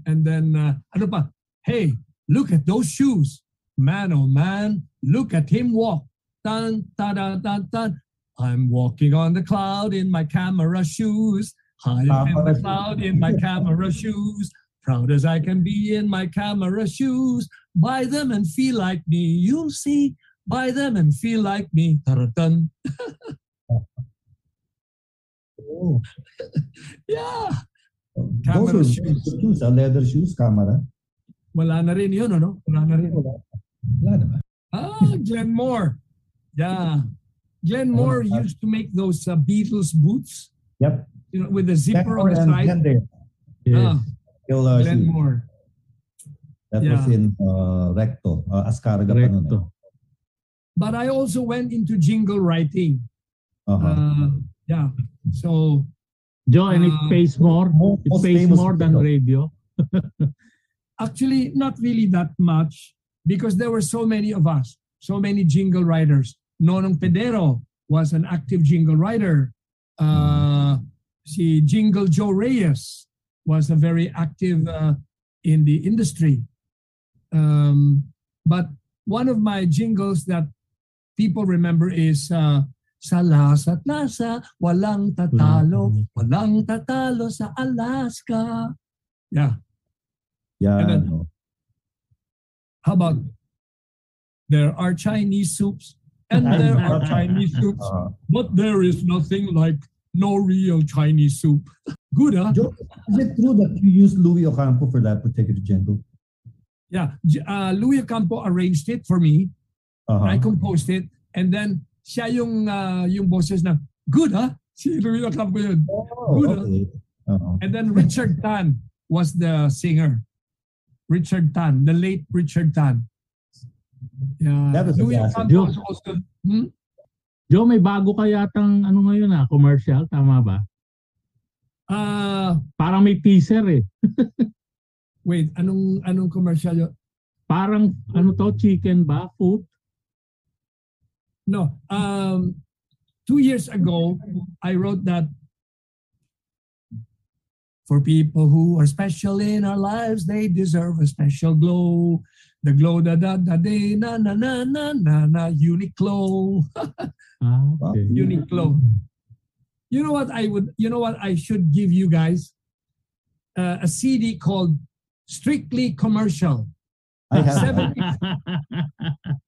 And then, ano pa? Hey, look at those shoes. Man, oh man, look at him walk. Dun, dun, dun, dun, dun. I'm walking on the cloud in my camera shoes. High up in the cloud in my camera shoes. Proud as I can be in my camera shoes, buy them and feel like me. You'll see Buy them and feel like me. Taratan. Oh. Yeah. Camera those shoes. Shoes are leather shoes, camera. Wala na rin yun, ano? Wala na rin. Wala na ba? Ah, Glenmore. Yeah. Glenmore used to make those Beatles boots. Yep. You know, with the zipper on the side. Yes. Glenmore. That was in Recto, Ascarga pa nun eh. But I also went into jingle writing. Yeah. So, Joe, and it pays more. It pays more than radio. Actually, not really that much because there were so many of us, so many jingle writers. Nonong Pedero was an active jingle writer. Si Jingle Joe Reyes was a very active in the industry. But one of my jingles that people remember is Sa lasa't lasa, walang tatalo sa Alaska. Yeah. Yeah. And then, how about there are Chinese soups and there are Chinese soups, but there is nothing like no real Chinese soup. Good, huh? Joe, is it true that you used Louis Ocampo for that particular jingle? Yeah. Louis Ocampo arranged it for me. I composed it. And then siya yung boses na, good, huh? Si Louis Ocampo yun. Oh, good, okay. And then Richard Tan was the singer. Richard Tan, the late Richard Tan. Yeah. That was Louis Ocampo was also... Hmm? Joe, may bago ka yatang ano ngayon commercial, tama ba? Parang may teaser eh. Wait, anong commercial yun? Parang ano to, chicken ba? Food? No. 2 years ago, I wrote that for people who are special in our lives, they deserve a special glow. The glow da da da day na na na na na na Uniqlo. Okay. Uniqlo. You know what I would? You know what I should give you guys? A CD called Strictly Commercial. I have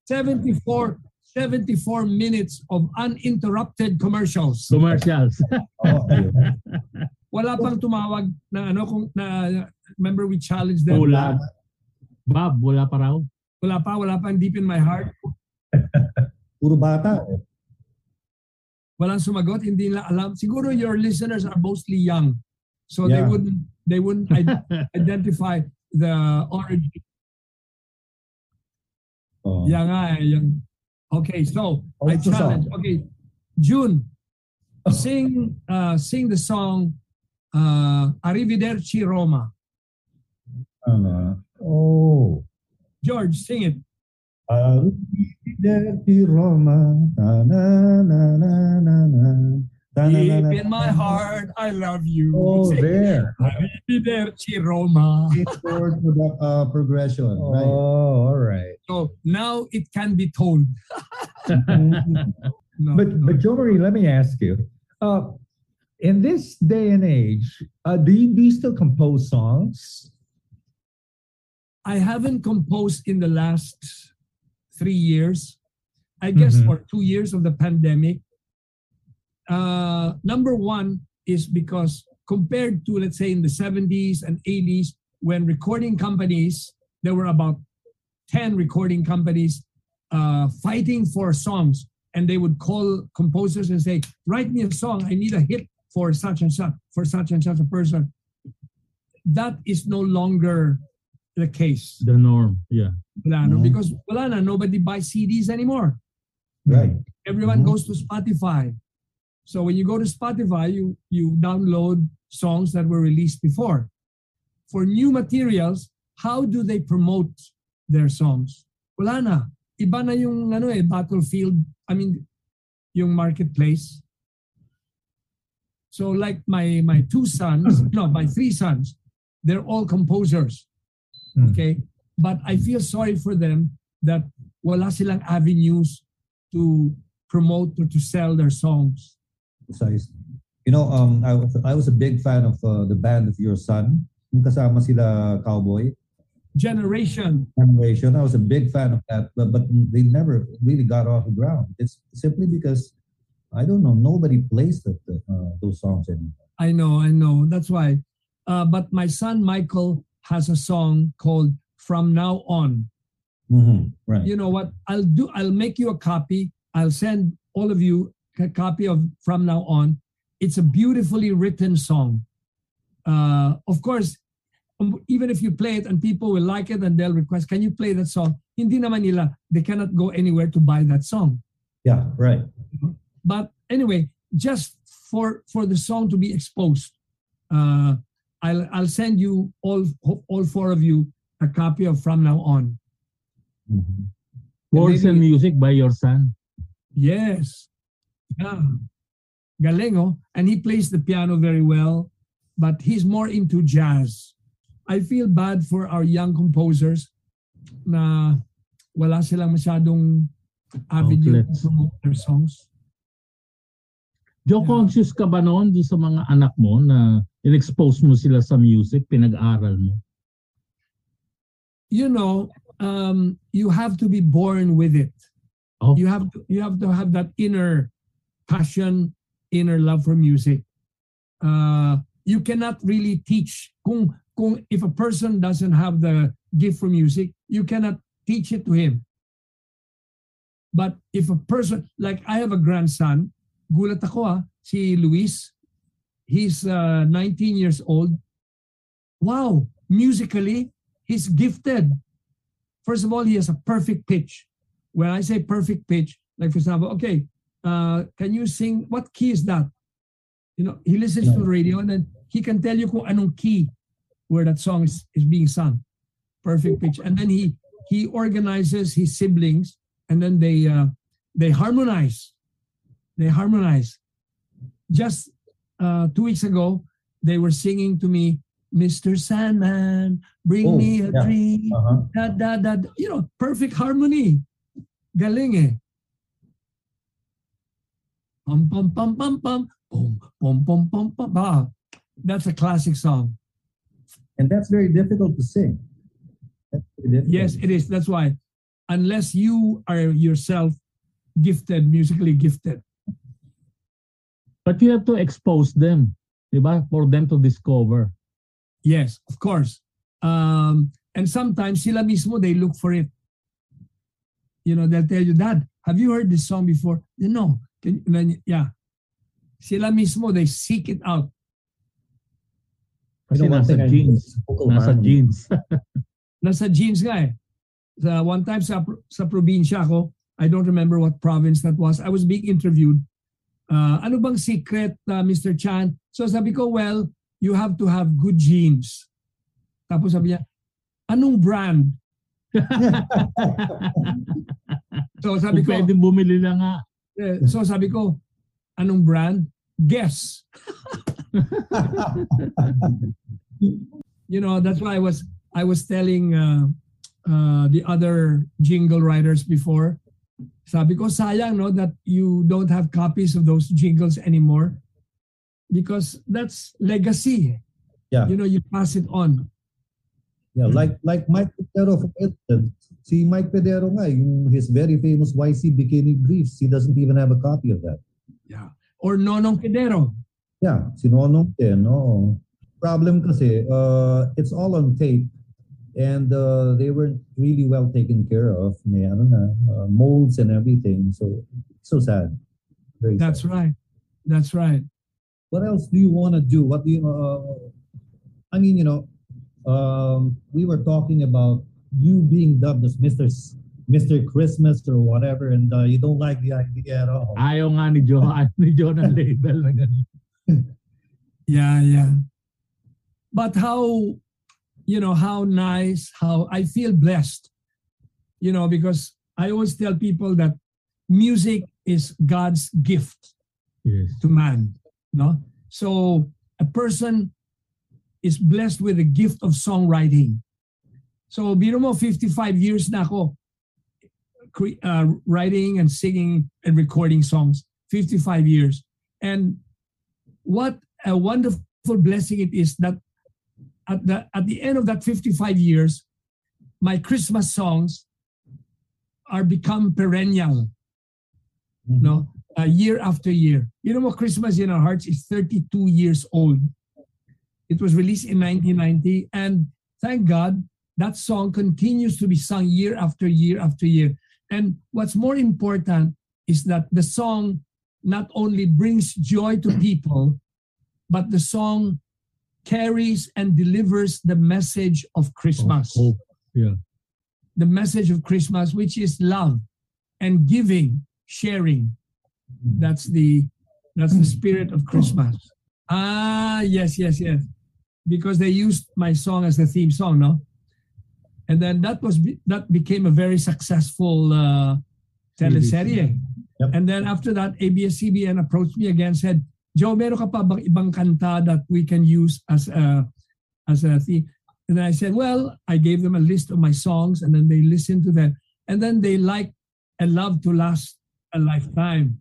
74 minutes of uninterrupted commercials. Commercials. Wala pang tumawag na ano kung na remember we challenged them. Wala. Bob, wala pa raw? Wala pa. Deep in my heart. Puro bata. Walang sumagot, hindi nila alam. Siguro your listeners are mostly young. So yeah. they wouldn't identify the origin. Yeah nga eh. Okay, so also I challenge. Okay, June, sing the song Arrivederci Roma. Oh, George, sing it. Deep in my heart, I love you. Oh, there. Arrivederci Roma. It's for the progression. Oh, right. All right. So now it can be told. But Joe Marie, let me ask you. In this day and age, do you still compose songs? I haven't composed in the last 3 years, I guess, or 2 years of the pandemic. Number one is because compared to, let's say, in the 70s and 80s, when recording companies, there were about 10 recording companies fighting for songs. And they would call composers and say, write me a song. I need a hit for such and such a person. That is no longer the case. The norm, yeah. Because nobody buys CDs anymore. Right. Everyone goes to Spotify. So when you go to Spotify, you download songs that were released before. For new materials, how do they promote their songs? Iba na yung battlefield, yung marketplace. So like my two sons, no, my three sons, they're all composers. Okay, but I feel sorry for them that wala silang avenues to promote or to sell their songs. Precisely. You know, I was a big fan of the band of your son. Yung kasama sila Cowboy. Generation. Generation. I was a big fan of that, but they never really got off the ground. It's simply because, I don't know, nobody plays those songs anymore. I know. That's why. But my son, Michael, has a song called From Now On. Mm-hmm. Right. You know what? I'll do. I'll make you a copy. I'll send all of you a copy of From Now On. It's a beautifully written song. Of course, even if you play it and people will like it and they'll request, can you play that song? Hindi naman nila, they cannot go anywhere to buy that song. Yeah, right. But anyway, just for the song to be exposed, I'll send you all four of you a copy of From Now On. Mm-hmm. Words and music by your son. Yes. Yeah. Galing, oh? And he plays the piano very well, but he's more into jazz. I feel bad for our young composers na wala silang masyadong avenue to promote their songs. Joe, conscious ka ba noon doon sa mga anak mo na in-expose mo sila sa music, pinag-aral mo? You know, you have to be born with it. Oh. You have to have that inner passion, inner love for music. You cannot really teach. If a person doesn't have the gift for music, you cannot teach it to him. But if a person, like I have a grandson, gulat ako si Luis, he's 19 years old. Wow, musically, he's gifted. First of all, he has a perfect pitch. When I say perfect pitch, like for example, okay, can you sing, what key is that? You know, he listens to the radio and then he can tell you kung anong key where that song is being sung. Perfect pitch. And then he organizes his siblings and then they harmonize. They harmonize. Just 2 weeks ago, they were singing to me, Mr. Sandman, bring me a dream. Uh-huh. Da, da, da, da. You know, perfect harmony. Galing eh. Pum, pum, pum, pum, pum. Pum, pum, pum, pum, pum. Bah. That's a classic song. And that's very difficult to sing. Yes, it is. That's why, unless you are yourself gifted, musically gifted. But you have to expose them, diba? For them to discover. Yes, of course. And sometimes sila mismo, they look for it. You know, they'll tell you, Dad, have you heard this song before? You know, yeah. Sila mismo, they seek it out. Kasi nasa jeans. Nasa jeans. Nasa jeans nga eh. One time sa probinsya ko, I don't remember what province that was, I was being interviewed. Ano bang secret, Mr. Chan? So sabi ko, well, you have to have good jeans. Tapos sabi niya, anong brand? So sabi ko, pwede bumili na nga. So sabi ko, anong brand? Guess. You know, that's why I was telling the other jingle writers before. Sabi ko, sayang, no, that you don't have copies of those jingles anymore, because that's legacy. Yeah. You know, you pass it on. Yeah, like Mike Pedero from Edson. See, Mike Pedero nga, his very famous YC Bikini Briefs, he doesn't even have a copy of that. Yeah. Or Nonong Pedero. Yeah, si Nonong din. No. Problem kasi, it's all on tape and they weren't really well taken care of. May molds and everything. So sad. Very That's sad. Right. That's right. What else do you want to do? What do you, I mean, you know, we were talking about you being dubbed as Mr. Christmas or whatever, and you don't like the idea at all. Ayaw nga ni Joe na label na ganun. Yeah. But how nice, how I feel blessed, you know, because I always tell people that music is God's gift to man. No? So a person is blessed with the gift of songwriting. So biro mo, 55 years na ako writing and singing and recording songs, 55 years. And what a wonderful blessing it is that at the end of that 55 years, my Christmas songs are become perennial, no? Year after year. You know what, Christmas in Our Hearts is 32 years old. It was released in 1990, and thank God that song continues to be sung year after year after year. And what's more important is that the song not only brings joy to people, but the song carries and delivers the message of Christmas. Oh, yeah. The message of Christmas, which is love and giving, sharing. That's the spirit of Christmas. Ah, yes, yes, yes. Because they used my song as the theme song, no? And then that became a very successful teleserye. Yep. And then after that, ABS-CBN approached me again, said, Joe, meron ka pa bang ibang kanta that we can use as a theme? And then I said, well, I gave them a list of my songs, and then they listened to them. And then they liked and loved to last a lifetime.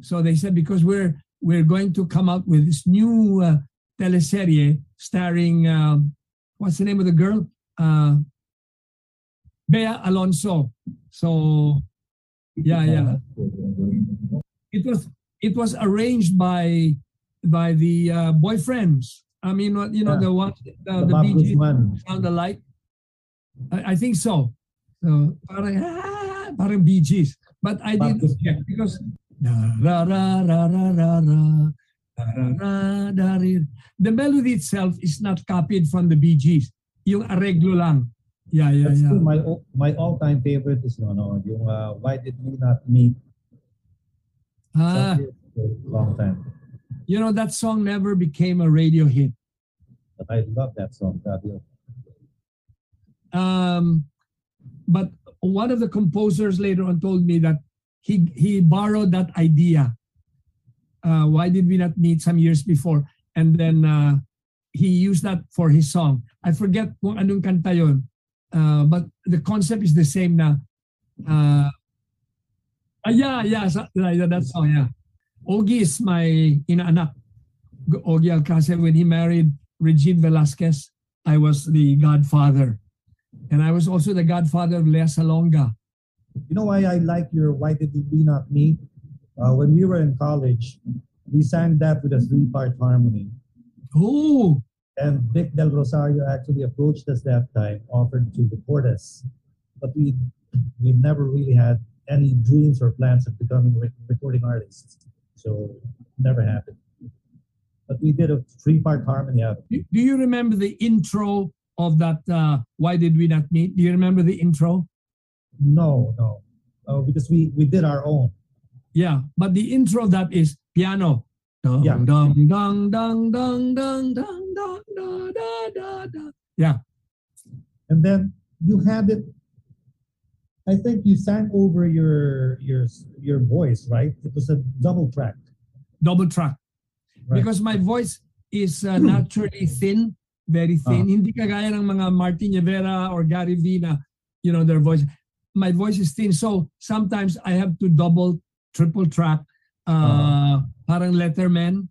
So they said, because we're going to come up with this new teleserie starring, what's the name of the girl? Bea Alonso. So, yeah. It was arranged by the boyfriends. I mean, you know, the one, the BG sound alike. I think so. So parang BGs. But I didn't object because the melody itself is not copied from the BGs. Yung arreglo lang. Yeah. That's true. My all-time favorite is yung Why Did We Not Meet? Ah, long time. You know, that song never became a radio hit. I love that song, Fabio. But one of the composers later on told me that he borrowed that idea. Why Did We Not Meet some years before? And then he used that for his song. I forget kung anong kanta yun, but the concept is the same na. That song, yeah. Ogie is my inaanak. Ogie Alcacer, when he married Regine Velasquez, I was the godfather. And I was also the godfather of Lea Salonga. You know why I like your Why Did We Not Meet? When we were in college, we sang that with a three-part harmony. Oh! And Vic del Rosario actually approached us that time, offered to record us. But we never really had any dreams or plans of becoming recording artists. So never happened. But we did a three-part harmony out of it. Do you remember the intro of that Why Did We Not Meet? Do you remember the intro? No. Because we did our own. Yeah, but the intro of that is piano. Yeah. Yeah. And then you had it. I think you sang over your voice, right? It was a double track. Double track. Right. Because my voice is naturally thin, very thin. Hindi kagaya ng mga Martin Rivera or Gary V na, you know, their voice. My voice is thin, so sometimes I have to double, triple track. Parang Letterman.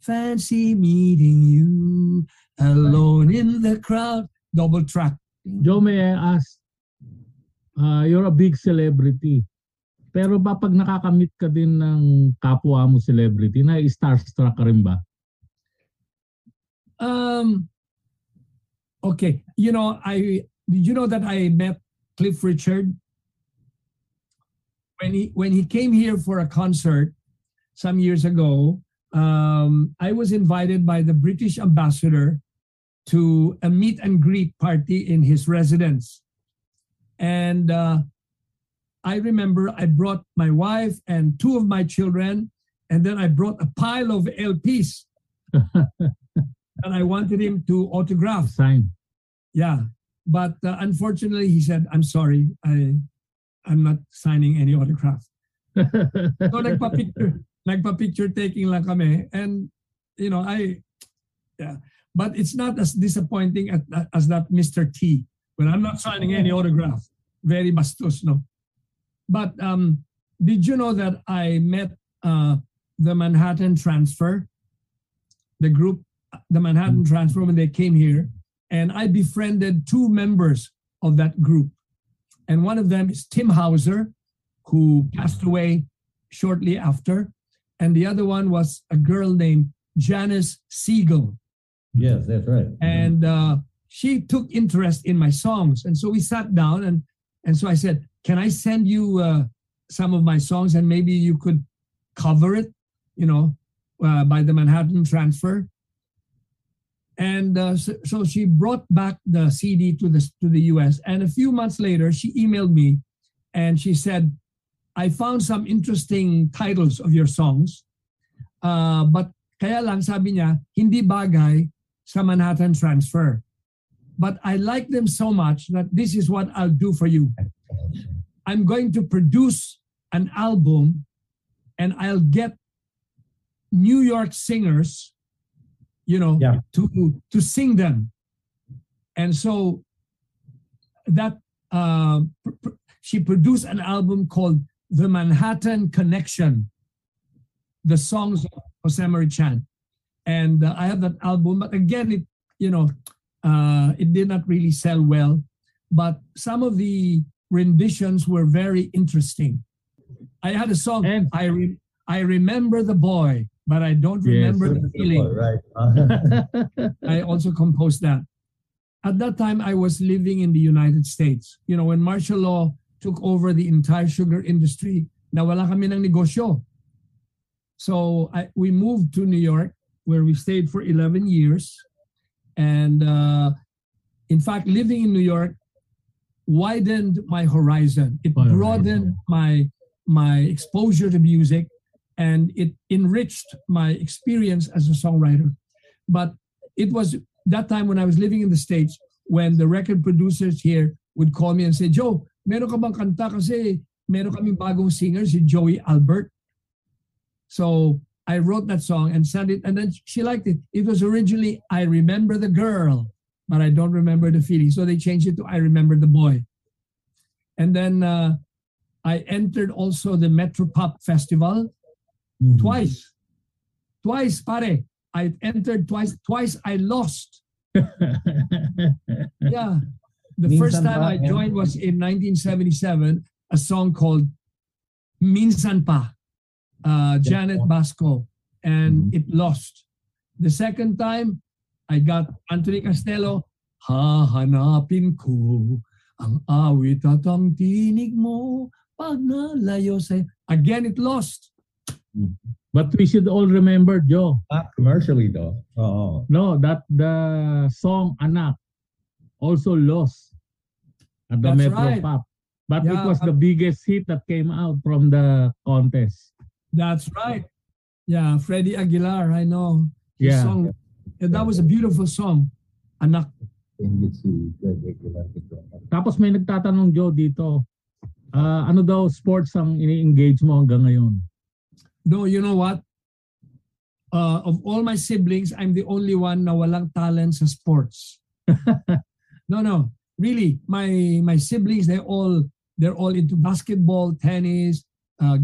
Fancy meeting you alone in the crowd. Double track. Joe, may I ask? You're a big celebrity. Pero ba pag nakakamit ka din ng kapwa mo celebrity, na starstruck ka rin ba? Okay. You know, did you know that I met Cliff Richard? When he came here for a concert some years ago, I was invited by the British ambassador to a meet and greet party in his residence. And I remember I brought my wife and two of my children, and then I brought a pile of LPs. And I wanted him to autograph. Sign. Yeah. But unfortunately, he said, I'm sorry, I'm not signing any autograph. So nagpa-picture taking lang kami. And, you know, yeah. But it's not as disappointing as that Mr. T. Well, I'm not signing any autograph. Very bastos, no? But did you know that I met the Manhattan Transfer, the group, the Manhattan Transfer, when they came here, and I befriended two members of that group. And one of them is Tim Hauser, who passed away shortly after. And the other one was a girl named Janice Siegel. Yes, that's right. And she took interest in my songs. And so we sat down, and so I said, can I send you some of my songs and maybe you could cover it, you know, by the Manhattan Transfer? And so she brought back the CD to the US. And a few months later, she emailed me and she said, I found some interesting titles of your songs. But kaya lang sabi niya, hindi bagay sa Manhattan Transfer. But I like them so much that this is what I'll do for you. I'm going to produce an album and I'll get New York singers, you know, yeah, to sing them. And so that she produced an album called The Manhattan Connection, the songs of Jose Mari Chan. And I have that album, but again, it, you know, it did not really sell well, but some of the renditions were very interesting. I had a song, and I remember the boy, but I don't remember the feeling. Right. I also composed that. At that time, I was living in the United States. You know, when martial law took over the entire sugar industry, nawala kami ng negosyo. So we moved to New York, where we stayed for 11 years. And in fact, living in New York widened my horizon. It broadened my exposure to music, and it enriched my experience as a songwriter. But it was that time when I was living in the States when the record producers here would call me and say, Joe, meron ka bang kanta kasi meron kaming bagong singer, si Joey Albert. So I wrote that song and sent it, and then she liked it. It was originally, I Remember the Girl, but I Don't Remember the Feeling. So they changed it to I Remember the Boy. And then I entered also the Metropop Festival twice. Twice, pare. I entered twice. Twice I lost. Yeah. The first time I joined was in 1977, a song called Minsan Pa. Janet Basco, and it lost. The second time, I got Anthony Castello, Hahanapin ko ang awit at ang tinig mo pag nalayo sa'yo. Again, it lost. But we should all remember, Joe. Not commercially, though. Oh. No, that the song Anak also lost at the Metro Pop. But it was the biggest hit that came out from the contest. That's right. Yeah, Freddie Aguilar, I know. His song, that was a beautiful song. Anak. Tapos may nagtatanong, Joe, dito, ano daw sports ang ini-engage mo hanggang ngayon? No, you know what? Of all my siblings, I'm the only one na walang talent sa sports. No. Really, my siblings, they're all into basketball, tennis,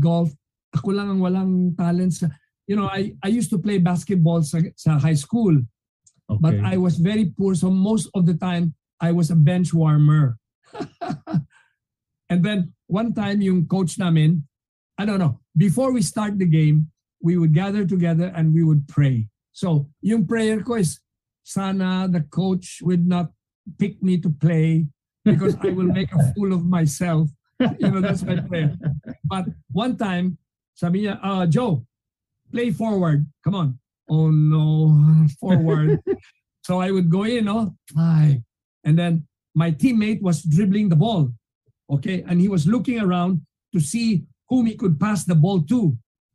golf. Ako lang ang walang talent sa, you know, I used to play basketball sa high school, but I was very poor, so most of the time I was a bench warmer. And then one time yung coach namin, I don't know, before we start the game, we would gather together and we would pray. So yung prayer ko is, sana the coach would not pick me to play because I will make a fool of myself. You know, that's my prayer. But one time, sabi niya, Joe, play forward. Come on. Oh, no. Forward. So I would go in, oh. And then my teammate was dribbling the ball. Okay. And he was looking around to see whom he could pass the ball to.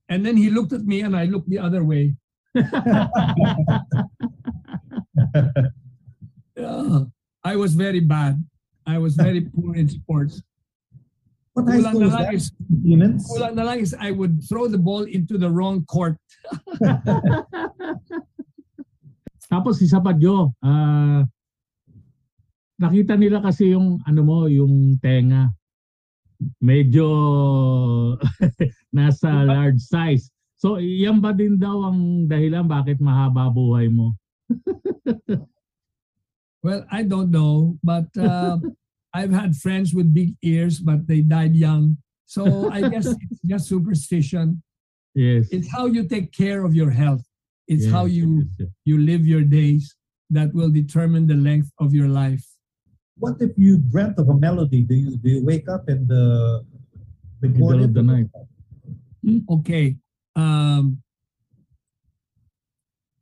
And then he looked at me and I looked the other way. I was very bad. I was very poor in sports. What high school is that? Kulang na lang is I would throw the ball into the wrong court. Tapos isa pa, Joe, nakita nila kasi yung ano mo, yung tenga. Medyo nasa large size. So yan ba din daw ang dahilan bakit mahaba buhay mo? Well, I don't know, but I've had friends with big ears, but they died young. So I guess it's just superstition. Yes. It's how you take care of your health. It's how you live your days that will determine the length of your life. What if you dreamt of a melody? Do you wake up and record it? The night? Okay.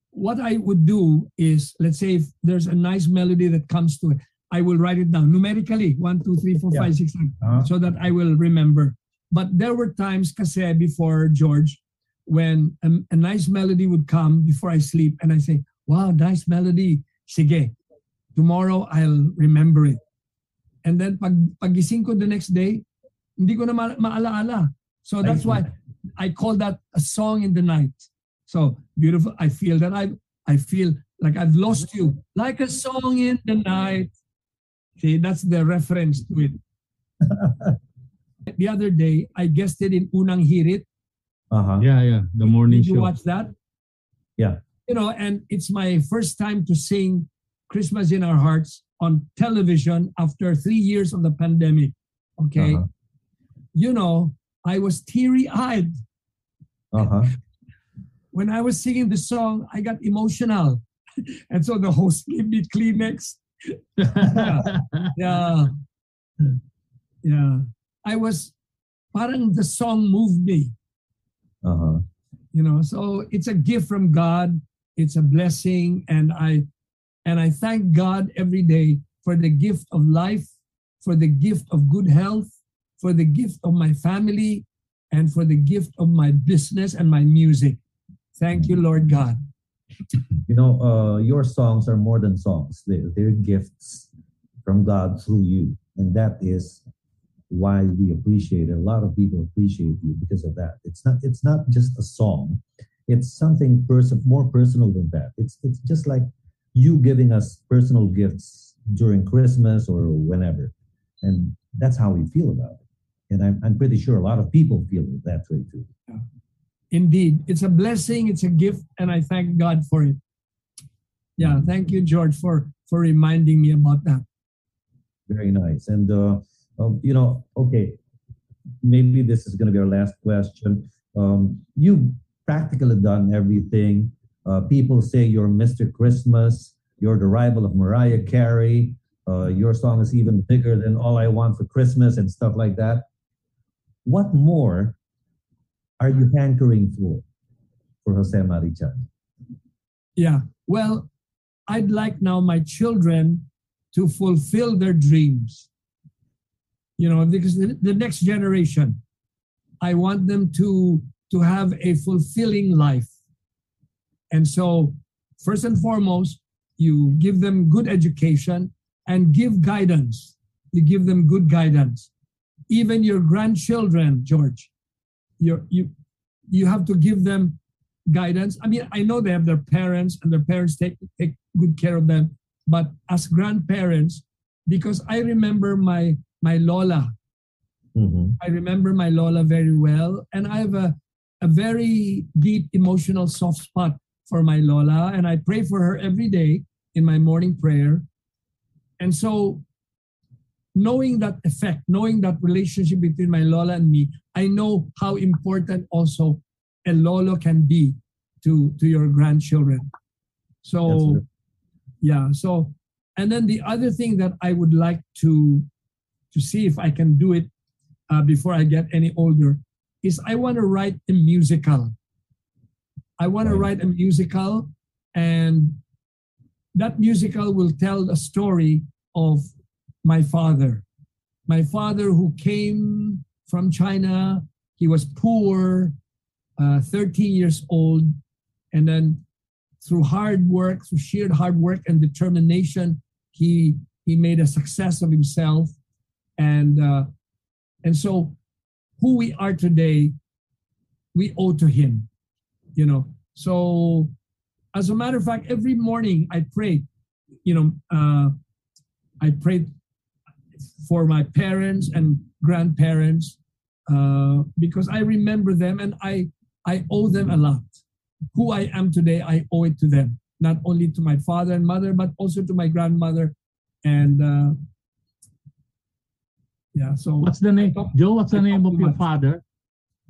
What I would do is, let's say if there's a nice melody that comes to it, I will write it down numerically, 1, 2, 3, 4, 5, 6, 7, so that I will remember. But there were times kasi before George when a nice melody would come before I sleep and I say, wow, nice melody. Sige, tomorrow I'll remember it. And then pagising ko the next day, hindi ko na maalaala. So that's why I call that a song in the night. So beautiful, I feel that I feel like I've lost you, like a song in the night. See, that's the reference to it. The other day, I guested in Unang Hirit. The morning show. Did you watch that? Yeah. You know, and it's my first time to sing Christmas in Our Hearts on television after 3 years of the pandemic. Okay. You know, I was teary-eyed. When I was singing the song, I got emotional. And so the host gave me Kleenex. I was parang the song moved me. You know, so it's a gift from God, it's a blessing, and I thank God every day for the gift of life, for the gift of good health, for the gift of my family, and for the gift of my business and my music. Thank you, Lord God. You know, your songs are more than songs. They're gifts from God through you. And that is why we appreciate it. A lot of people appreciate you because of that. It's not just a song. It's something more personal than that. It's just like you giving us personal gifts during Christmas or whenever. And that's how we feel about it. And I'm pretty sure a lot of people feel it that way too. Yeah. Indeed, it's a blessing, it's a gift, and I thank God for it. Yeah, thank you, George, for reminding me about that. Very nice. And, you know, okay, maybe this is going to be our last question. You've practically done everything. People say you're Mr. Christmas, you're the rival of Mariah Carey, your song is even bigger than All I Want for Christmas and stuff like that. What more are you hankering for Jose Mari Chan? Yeah, well, I'd like now my children to fulfill their dreams. You know, because the next generation, I want them to have a fulfilling life. And so, first and foremost, you give them good education and give guidance. You give them good guidance. Even your grandchildren, George, you have to give them guidance. I mean, I know they have their parents and their parents take good care of them, but as grandparents, because I remember my Lola. I remember my Lola very well, and I have a very deep emotional soft spot for my Lola, and I pray for her every day in my morning prayer. And so knowing that effect, knowing that relationship between my Lola and me, I know how important also a Lolo can be to your grandchildren. So, yeah. So, and then the other thing that I would like to see if I can do it before I get any older is I want to write a musical. I want to write a musical, and that musical will tell a story of my father who came from China. He was poor, 13 years old, and then through hard work, through sheer hard work and determination, he made a success of himself. And so who we are today, we owe to him, you know. So as a matter of fact, every morning I pray, you know, I pray for my parents and grandparents because I remember them, and I owe them a lot. Who I am today, I owe it to them, not only to my father and mother, but also to my grandmother. And Yeah. So what's the name? Joe, what's the name of your father?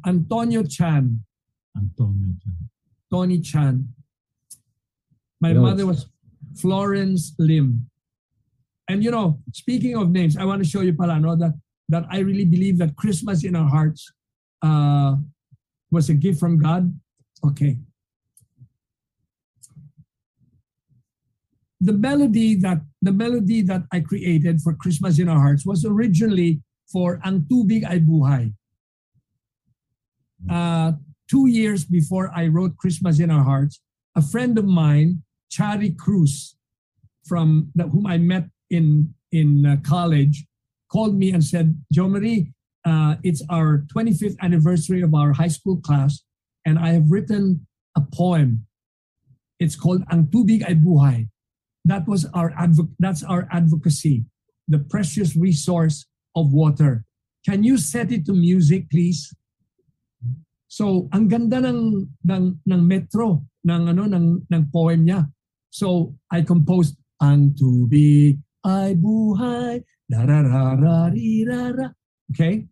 Antonio Chan. Antonio Chan. Tony Chan. My mother was Florence Lim. And you know, speaking of names, I want to show you pala, no, that I really believe that Christmas in Our Hearts was a gift from God. Okay. The melody that I created for Christmas in Our Hearts was originally for Ang Tubig Ay Buhay. 2 years before I wrote Christmas in Our Hearts, a friend of mine, Chari Cruz, whom I met in college, called me and said, "Jo Marie, it's our 25th anniversary of our high school class, and I have written a poem. It's called Ang Tubig Ay Buhay. That was our advocacy, the precious resource of water. Can you set it to music, please?" So, ang ganda ng metro ng poem niya. So, I composed Ang Tubig Ay Buhay, da ra ra ra ri ra ra. Okay?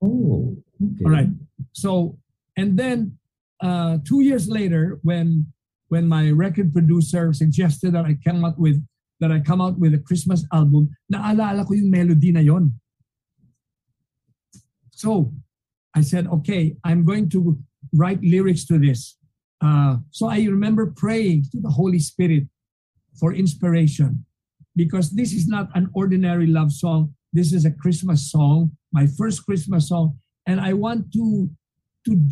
Oh, okay. All right. So, and then 2 years later, when my record producer suggested that I come out with a Christmas album, naalala ko yung melody na yon. So I said, okay, I'm going to write lyrics to this. So I remember praying to the Holy Spirit for inspiration, because this is not an ordinary love song. This is a Christmas song, my first Christmas song, and I want to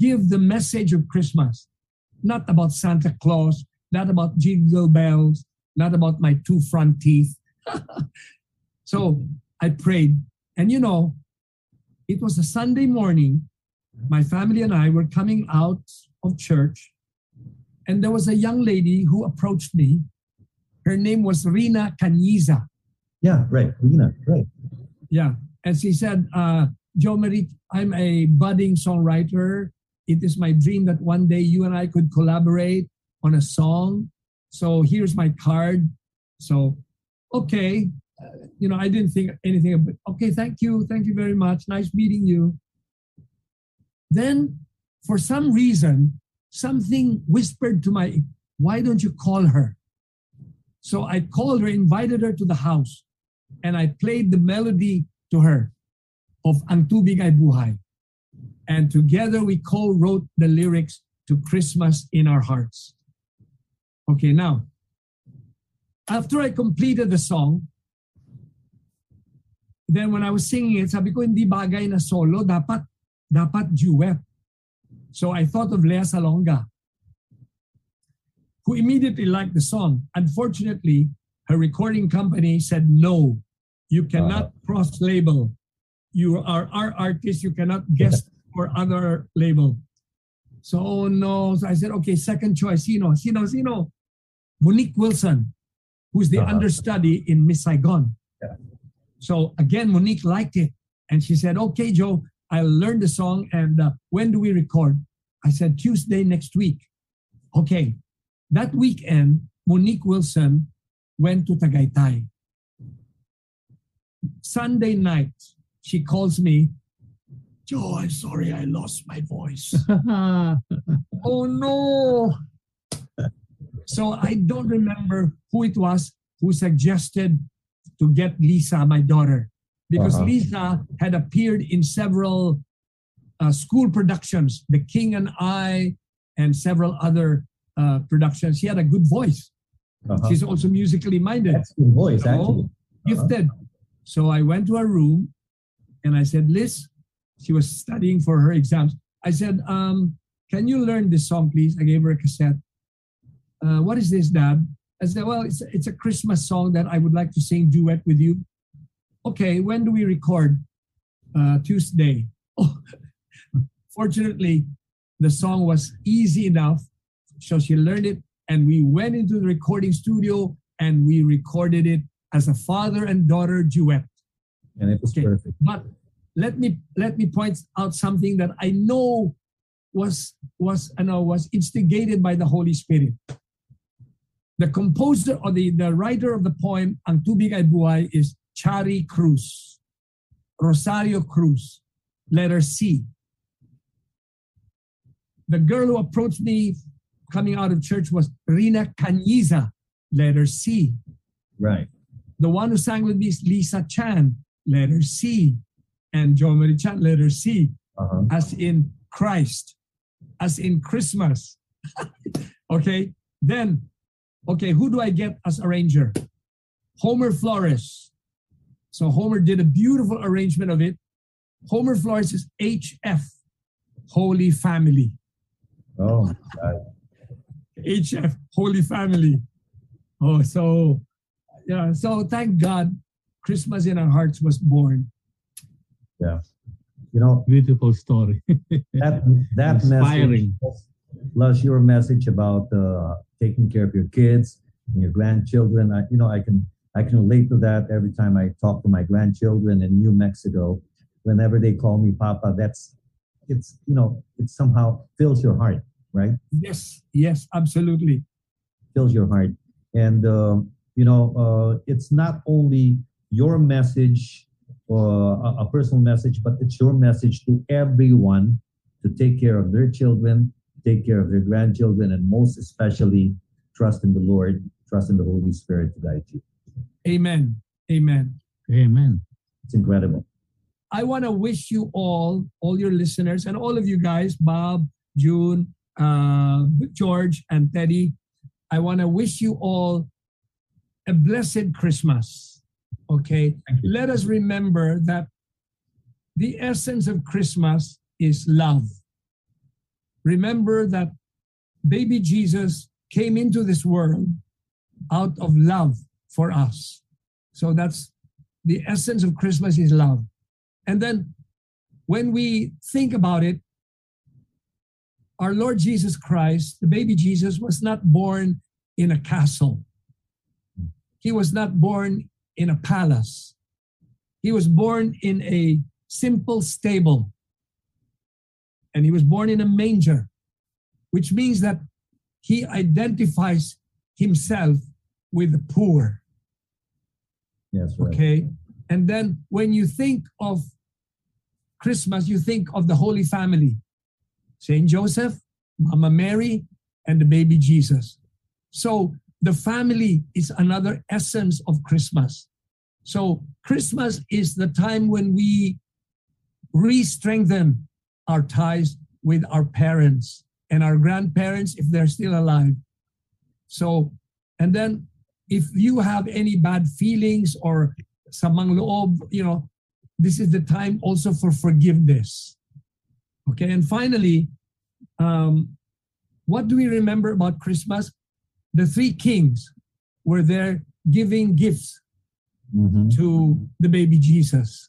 give the message of Christmas. Not about Santa Claus, not about jingle bells, not about my two front teeth. So I prayed. And you know, it was a Sunday morning. My family and I were coming out of church. And there was a young lady who approached me. Her name was Rina Caniza. Yeah, right. Rina, right. Yeah. And she said, "Jo Marie, I'm a budding songwriter. It is my dream that one day you and I could collaborate on a song. So here's my card." So, okay. You know, I didn't think anything of it. Okay, thank you. Thank you very much. Nice meeting you. Then, for some reason, something whispered to my, "Why don't you call her?" So I called her, invited her to the house, and I played the melody to her of Ang Tubig Ay Buhay. And together we co-wrote the lyrics to Christmas in Our Hearts. Okay, now, after I completed the song, then when I was singing it, sabi ko, hindi bagay na solo, dapat duet. So I thought of Lea Salonga, who immediately liked the song. Unfortunately, her recording company said, "No, you cannot cross-label. You are our artist, you cannot guest or other label." So, oh no. So I said, okay, second choice. Sino? Monique Wilson, who's the understudy in Miss Saigon. Yeah. So again, Monique liked it. And she said, okay, Joe, I'll learn the song. And when do we record? I said, Tuesday next week. Okay. That weekend, Monique Wilson went to Tagaytay. Sunday night, she calls me, "Joe, I'm sorry, I lost my voice." Oh, no. So I don't remember who it was who suggested to get Lisa, my daughter, because Lisa had appeared in several school productions, The King and I, and several other productions. She had a good voice. She's also musically minded. That's good voice, actually. Gifted. So I went to her room, and I said, "Liz," she was studying for her exams. I said, "Can you learn this song, please?" I gave her a cassette. "What is this, Dad?" I said, "Well, it's a Christmas song that I would like to sing duet with you." "Okay, when do we record?" "Tuesday." Oh. Fortunately, the song was easy enough. So she learned it, and we went into the recording studio, and we recorded it as a father and daughter duet. And it was perfect. But let me point out something that I know was instigated by the Holy Spirit. The composer or the writer of the poem Ang Tubig Ay Buhay is Chari Cruz. Rosario Cruz. Letter C. The girl who approached me coming out of church was Rina Caniza. Letter C. Right. The one who sang with me is Lisa Chan. Letter C. And Jose Mari Chan. Letter C. Uh-huh. As in Christ. As in Christmas. Okay. Then, okay, who do I get as arranger? Homer Flores. So Homer did a beautiful arrangement of it. Homer Flores is HF, Holy Family. Oh, God. HF, Holy Family. Oh, so, yeah. So thank God, Christmas in Our Hearts was born. Yeah. You know, beautiful story. That inspiring message, plus your message about taking care of your kids and your grandchildren. I can relate to that every time I talk to my grandchildren in New Mexico. Whenever they call me Papa, it somehow fills your heart, right? Yes, absolutely. Fills your heart. And, it's not only your message, a personal message, but it's your message to everyone to take care of their children, take care of their grandchildren, and most especially, trust in the Lord, trust in the Holy Spirit to guide you. Amen. Amen. Amen. It's incredible. I want to wish you all your listeners, and all of you guys, Bob, June, George, and Teddy, I want to wish you all a blessed Christmas, okay? Let us remember that the essence of Christmas is love. Remember that baby Jesus came into this world out of love for us. So that's the essence of Christmas is love. And then when we think about it, our Lord Jesus Christ, the baby Jesus, was not born in a castle. He was not born in a palace. He was born in a simple stable. And he was born in a manger, which means that he identifies himself with the poor. Yes, right. Okay. And then when you think of Christmas, you think of the Holy Family. Saint Joseph, Mama Mary, and the baby Jesus. So the family is another essence of Christmas. So Christmas is the time when we re-strengthen our ties with our parents and our grandparents if they're still alive. So, and then if you have any bad feelings or samang loob, this is the time also for forgiveness. Okay, and finally, what do we remember about Christmas? The three kings were there giving gifts to the baby Jesus.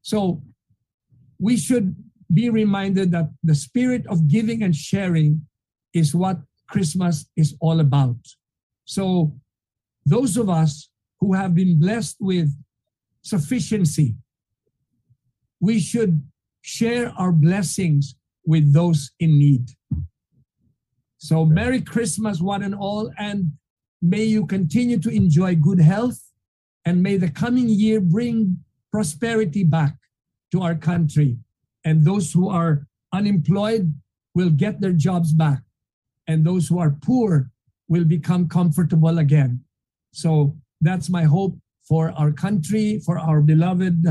So we should be reminded that the spirit of giving and sharing is what Christmas is all about. So those of us who have been blessed with sufficiency, we should share our blessings with those in need. So Merry Christmas, one and all, and may you continue to enjoy good health, and may the coming year bring prosperity back to our country. And those who are unemployed will get their jobs back, and those who are poor will become comfortable again. So that's my hope for our country, for our beloved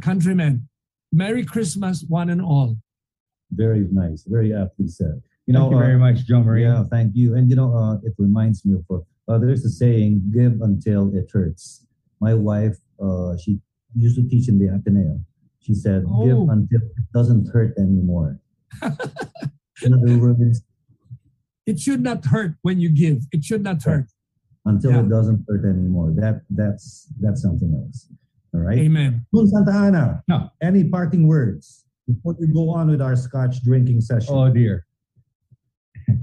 countrymen. Merry Christmas, one and all. Very nice. Very aptly said. Thank you very much, Jose Mari. Yeah, thank you. And, it reminds me of, there's a saying, give until it hurts. My wife, she used to teach in the Ateneo. She said, give until it doesn't hurt anymore. In other words, it should not hurt when you give. It should not hurt. Until it doesn't hurt anymore. That's something else. All right. Amen. June Santa Ana. No. Any parting words before we go on with our Scotch drinking session? Oh dear. Jose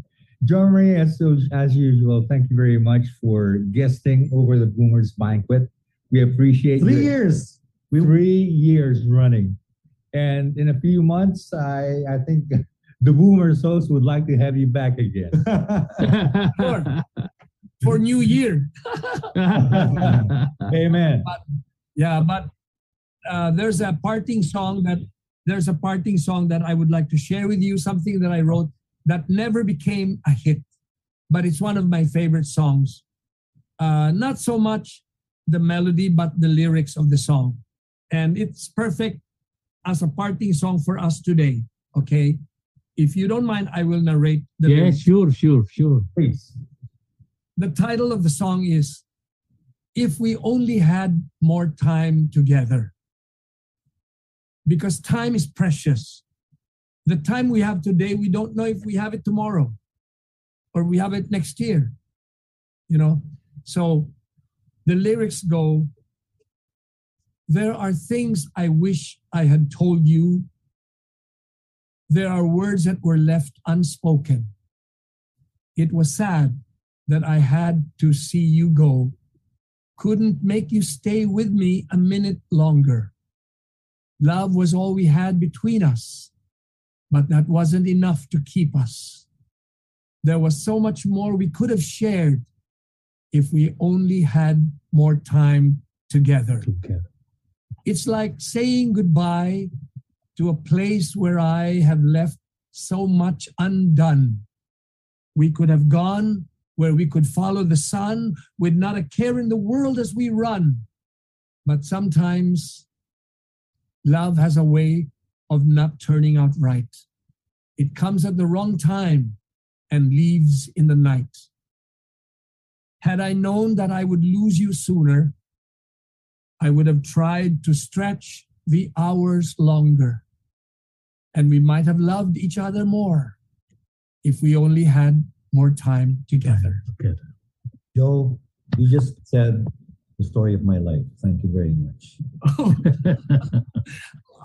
Mari, as usual, thank you very much for guesting over the Boomers Banquet. We appreciate 3 years. 3 years running, and in a few months, I think the Boomers host would like to have you back again. Sure. For New Year. Amen. But there's a parting song that I would like to share with you, something that I wrote that never became a hit, but it's one of my favorite songs. Not so much the melody, but the lyrics of the song. And it's perfect as a parting song for us today, okay? If you don't mind, I will narrate the lyrics. Sure. Please. The title of the song is, If We Only Had More Time Together. Because time is precious. The time we have today, we don't know if we have it tomorrow or we have it next year, you know? So the lyrics go, There are things I wish I had told you. There are words that were left unspoken. It was sad that I had to see you go. Couldn't make you stay with me a minute longer. Love was all we had between us, but that wasn't enough to keep us. There was so much more we could have shared if we only had more time together. It's like saying goodbye to a place where I have left so much undone. We could have gone where we could follow the sun with not a care in the world as we run. But sometimes love has a way of not turning out right. It comes at the wrong time and leaves in the night. Had I known that I would lose you sooner, I would have tried to stretch the hours longer, and we might have loved each other more if we only had more time together. Joe, you just said the story of my life. Thank you very much. Oh.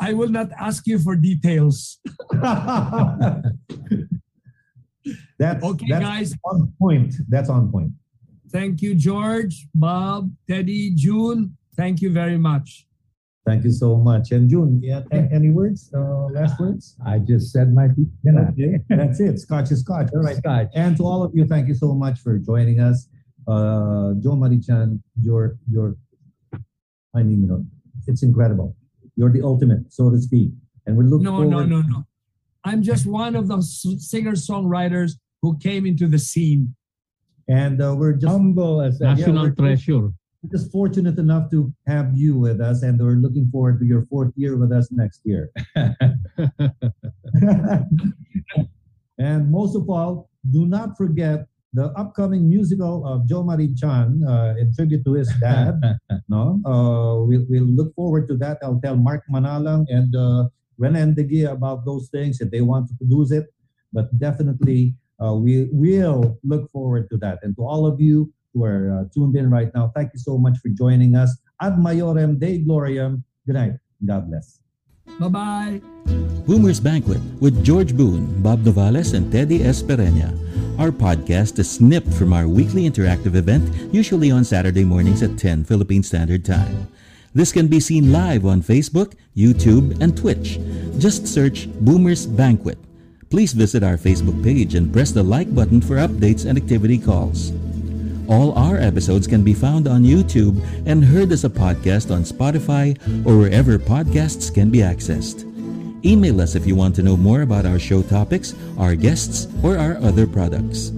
I will not ask you for details. That's guys. On point. That's on point. Thank you, George, Bob, Teddy, June. Thank you very much. Thank you so much. And June, any words? Last words? I just said my piece. Okay. That's it. Scotch is scotch. All right. Scotch. And to all of you, thank you so much for joining us. Jose Mari Chan, it's incredible. You're the ultimate, so to speak. And we're looking forward. No. I'm just one of those singer-songwriters who came into the scene. And we're just humble as national treasure. We're just fortunate enough to have you with us, and we're looking forward to your 4th year with us next year. And most of all, do not forget the upcoming musical of Jose Mari Chan, in tribute to his dad. We'll look forward to that. I'll tell Mark Manalang and Renan Deguia about those things if they want to produce it. But definitely, we will look forward to that. And to all of you who are tuned in right now, thank you so much for joining us. Ad Maiorem Dei Gloriam. Good night. God bless. Bye-bye. Boomer's Banquet with George Boone, Bob Novales, and Teddy S. Pereña. Our podcast is snipped from our weekly interactive event, usually on Saturday mornings at 10 Philippine Standard Time. This can be seen live on Facebook, YouTube, and Twitch. Just search Boomer's Banquet. Please visit our Facebook page and press the like button for updates and activity calls. All our episodes can be found on YouTube and heard as a podcast on Spotify or wherever podcasts can be accessed. Email us if you want to know more about our show topics, our guests, or our other products.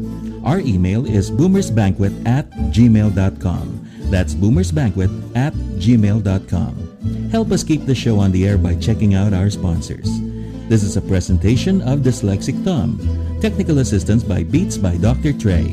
Our email is boomersbanquet@gmail.com. That's boomersbanquet@gmail.com. Help us keep the show on the air by checking out our sponsors. This is a presentation of Dyslexic Tom. Technical assistance by Beats by Dr. Trey.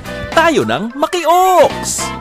Tayo ng Maki-Oaks!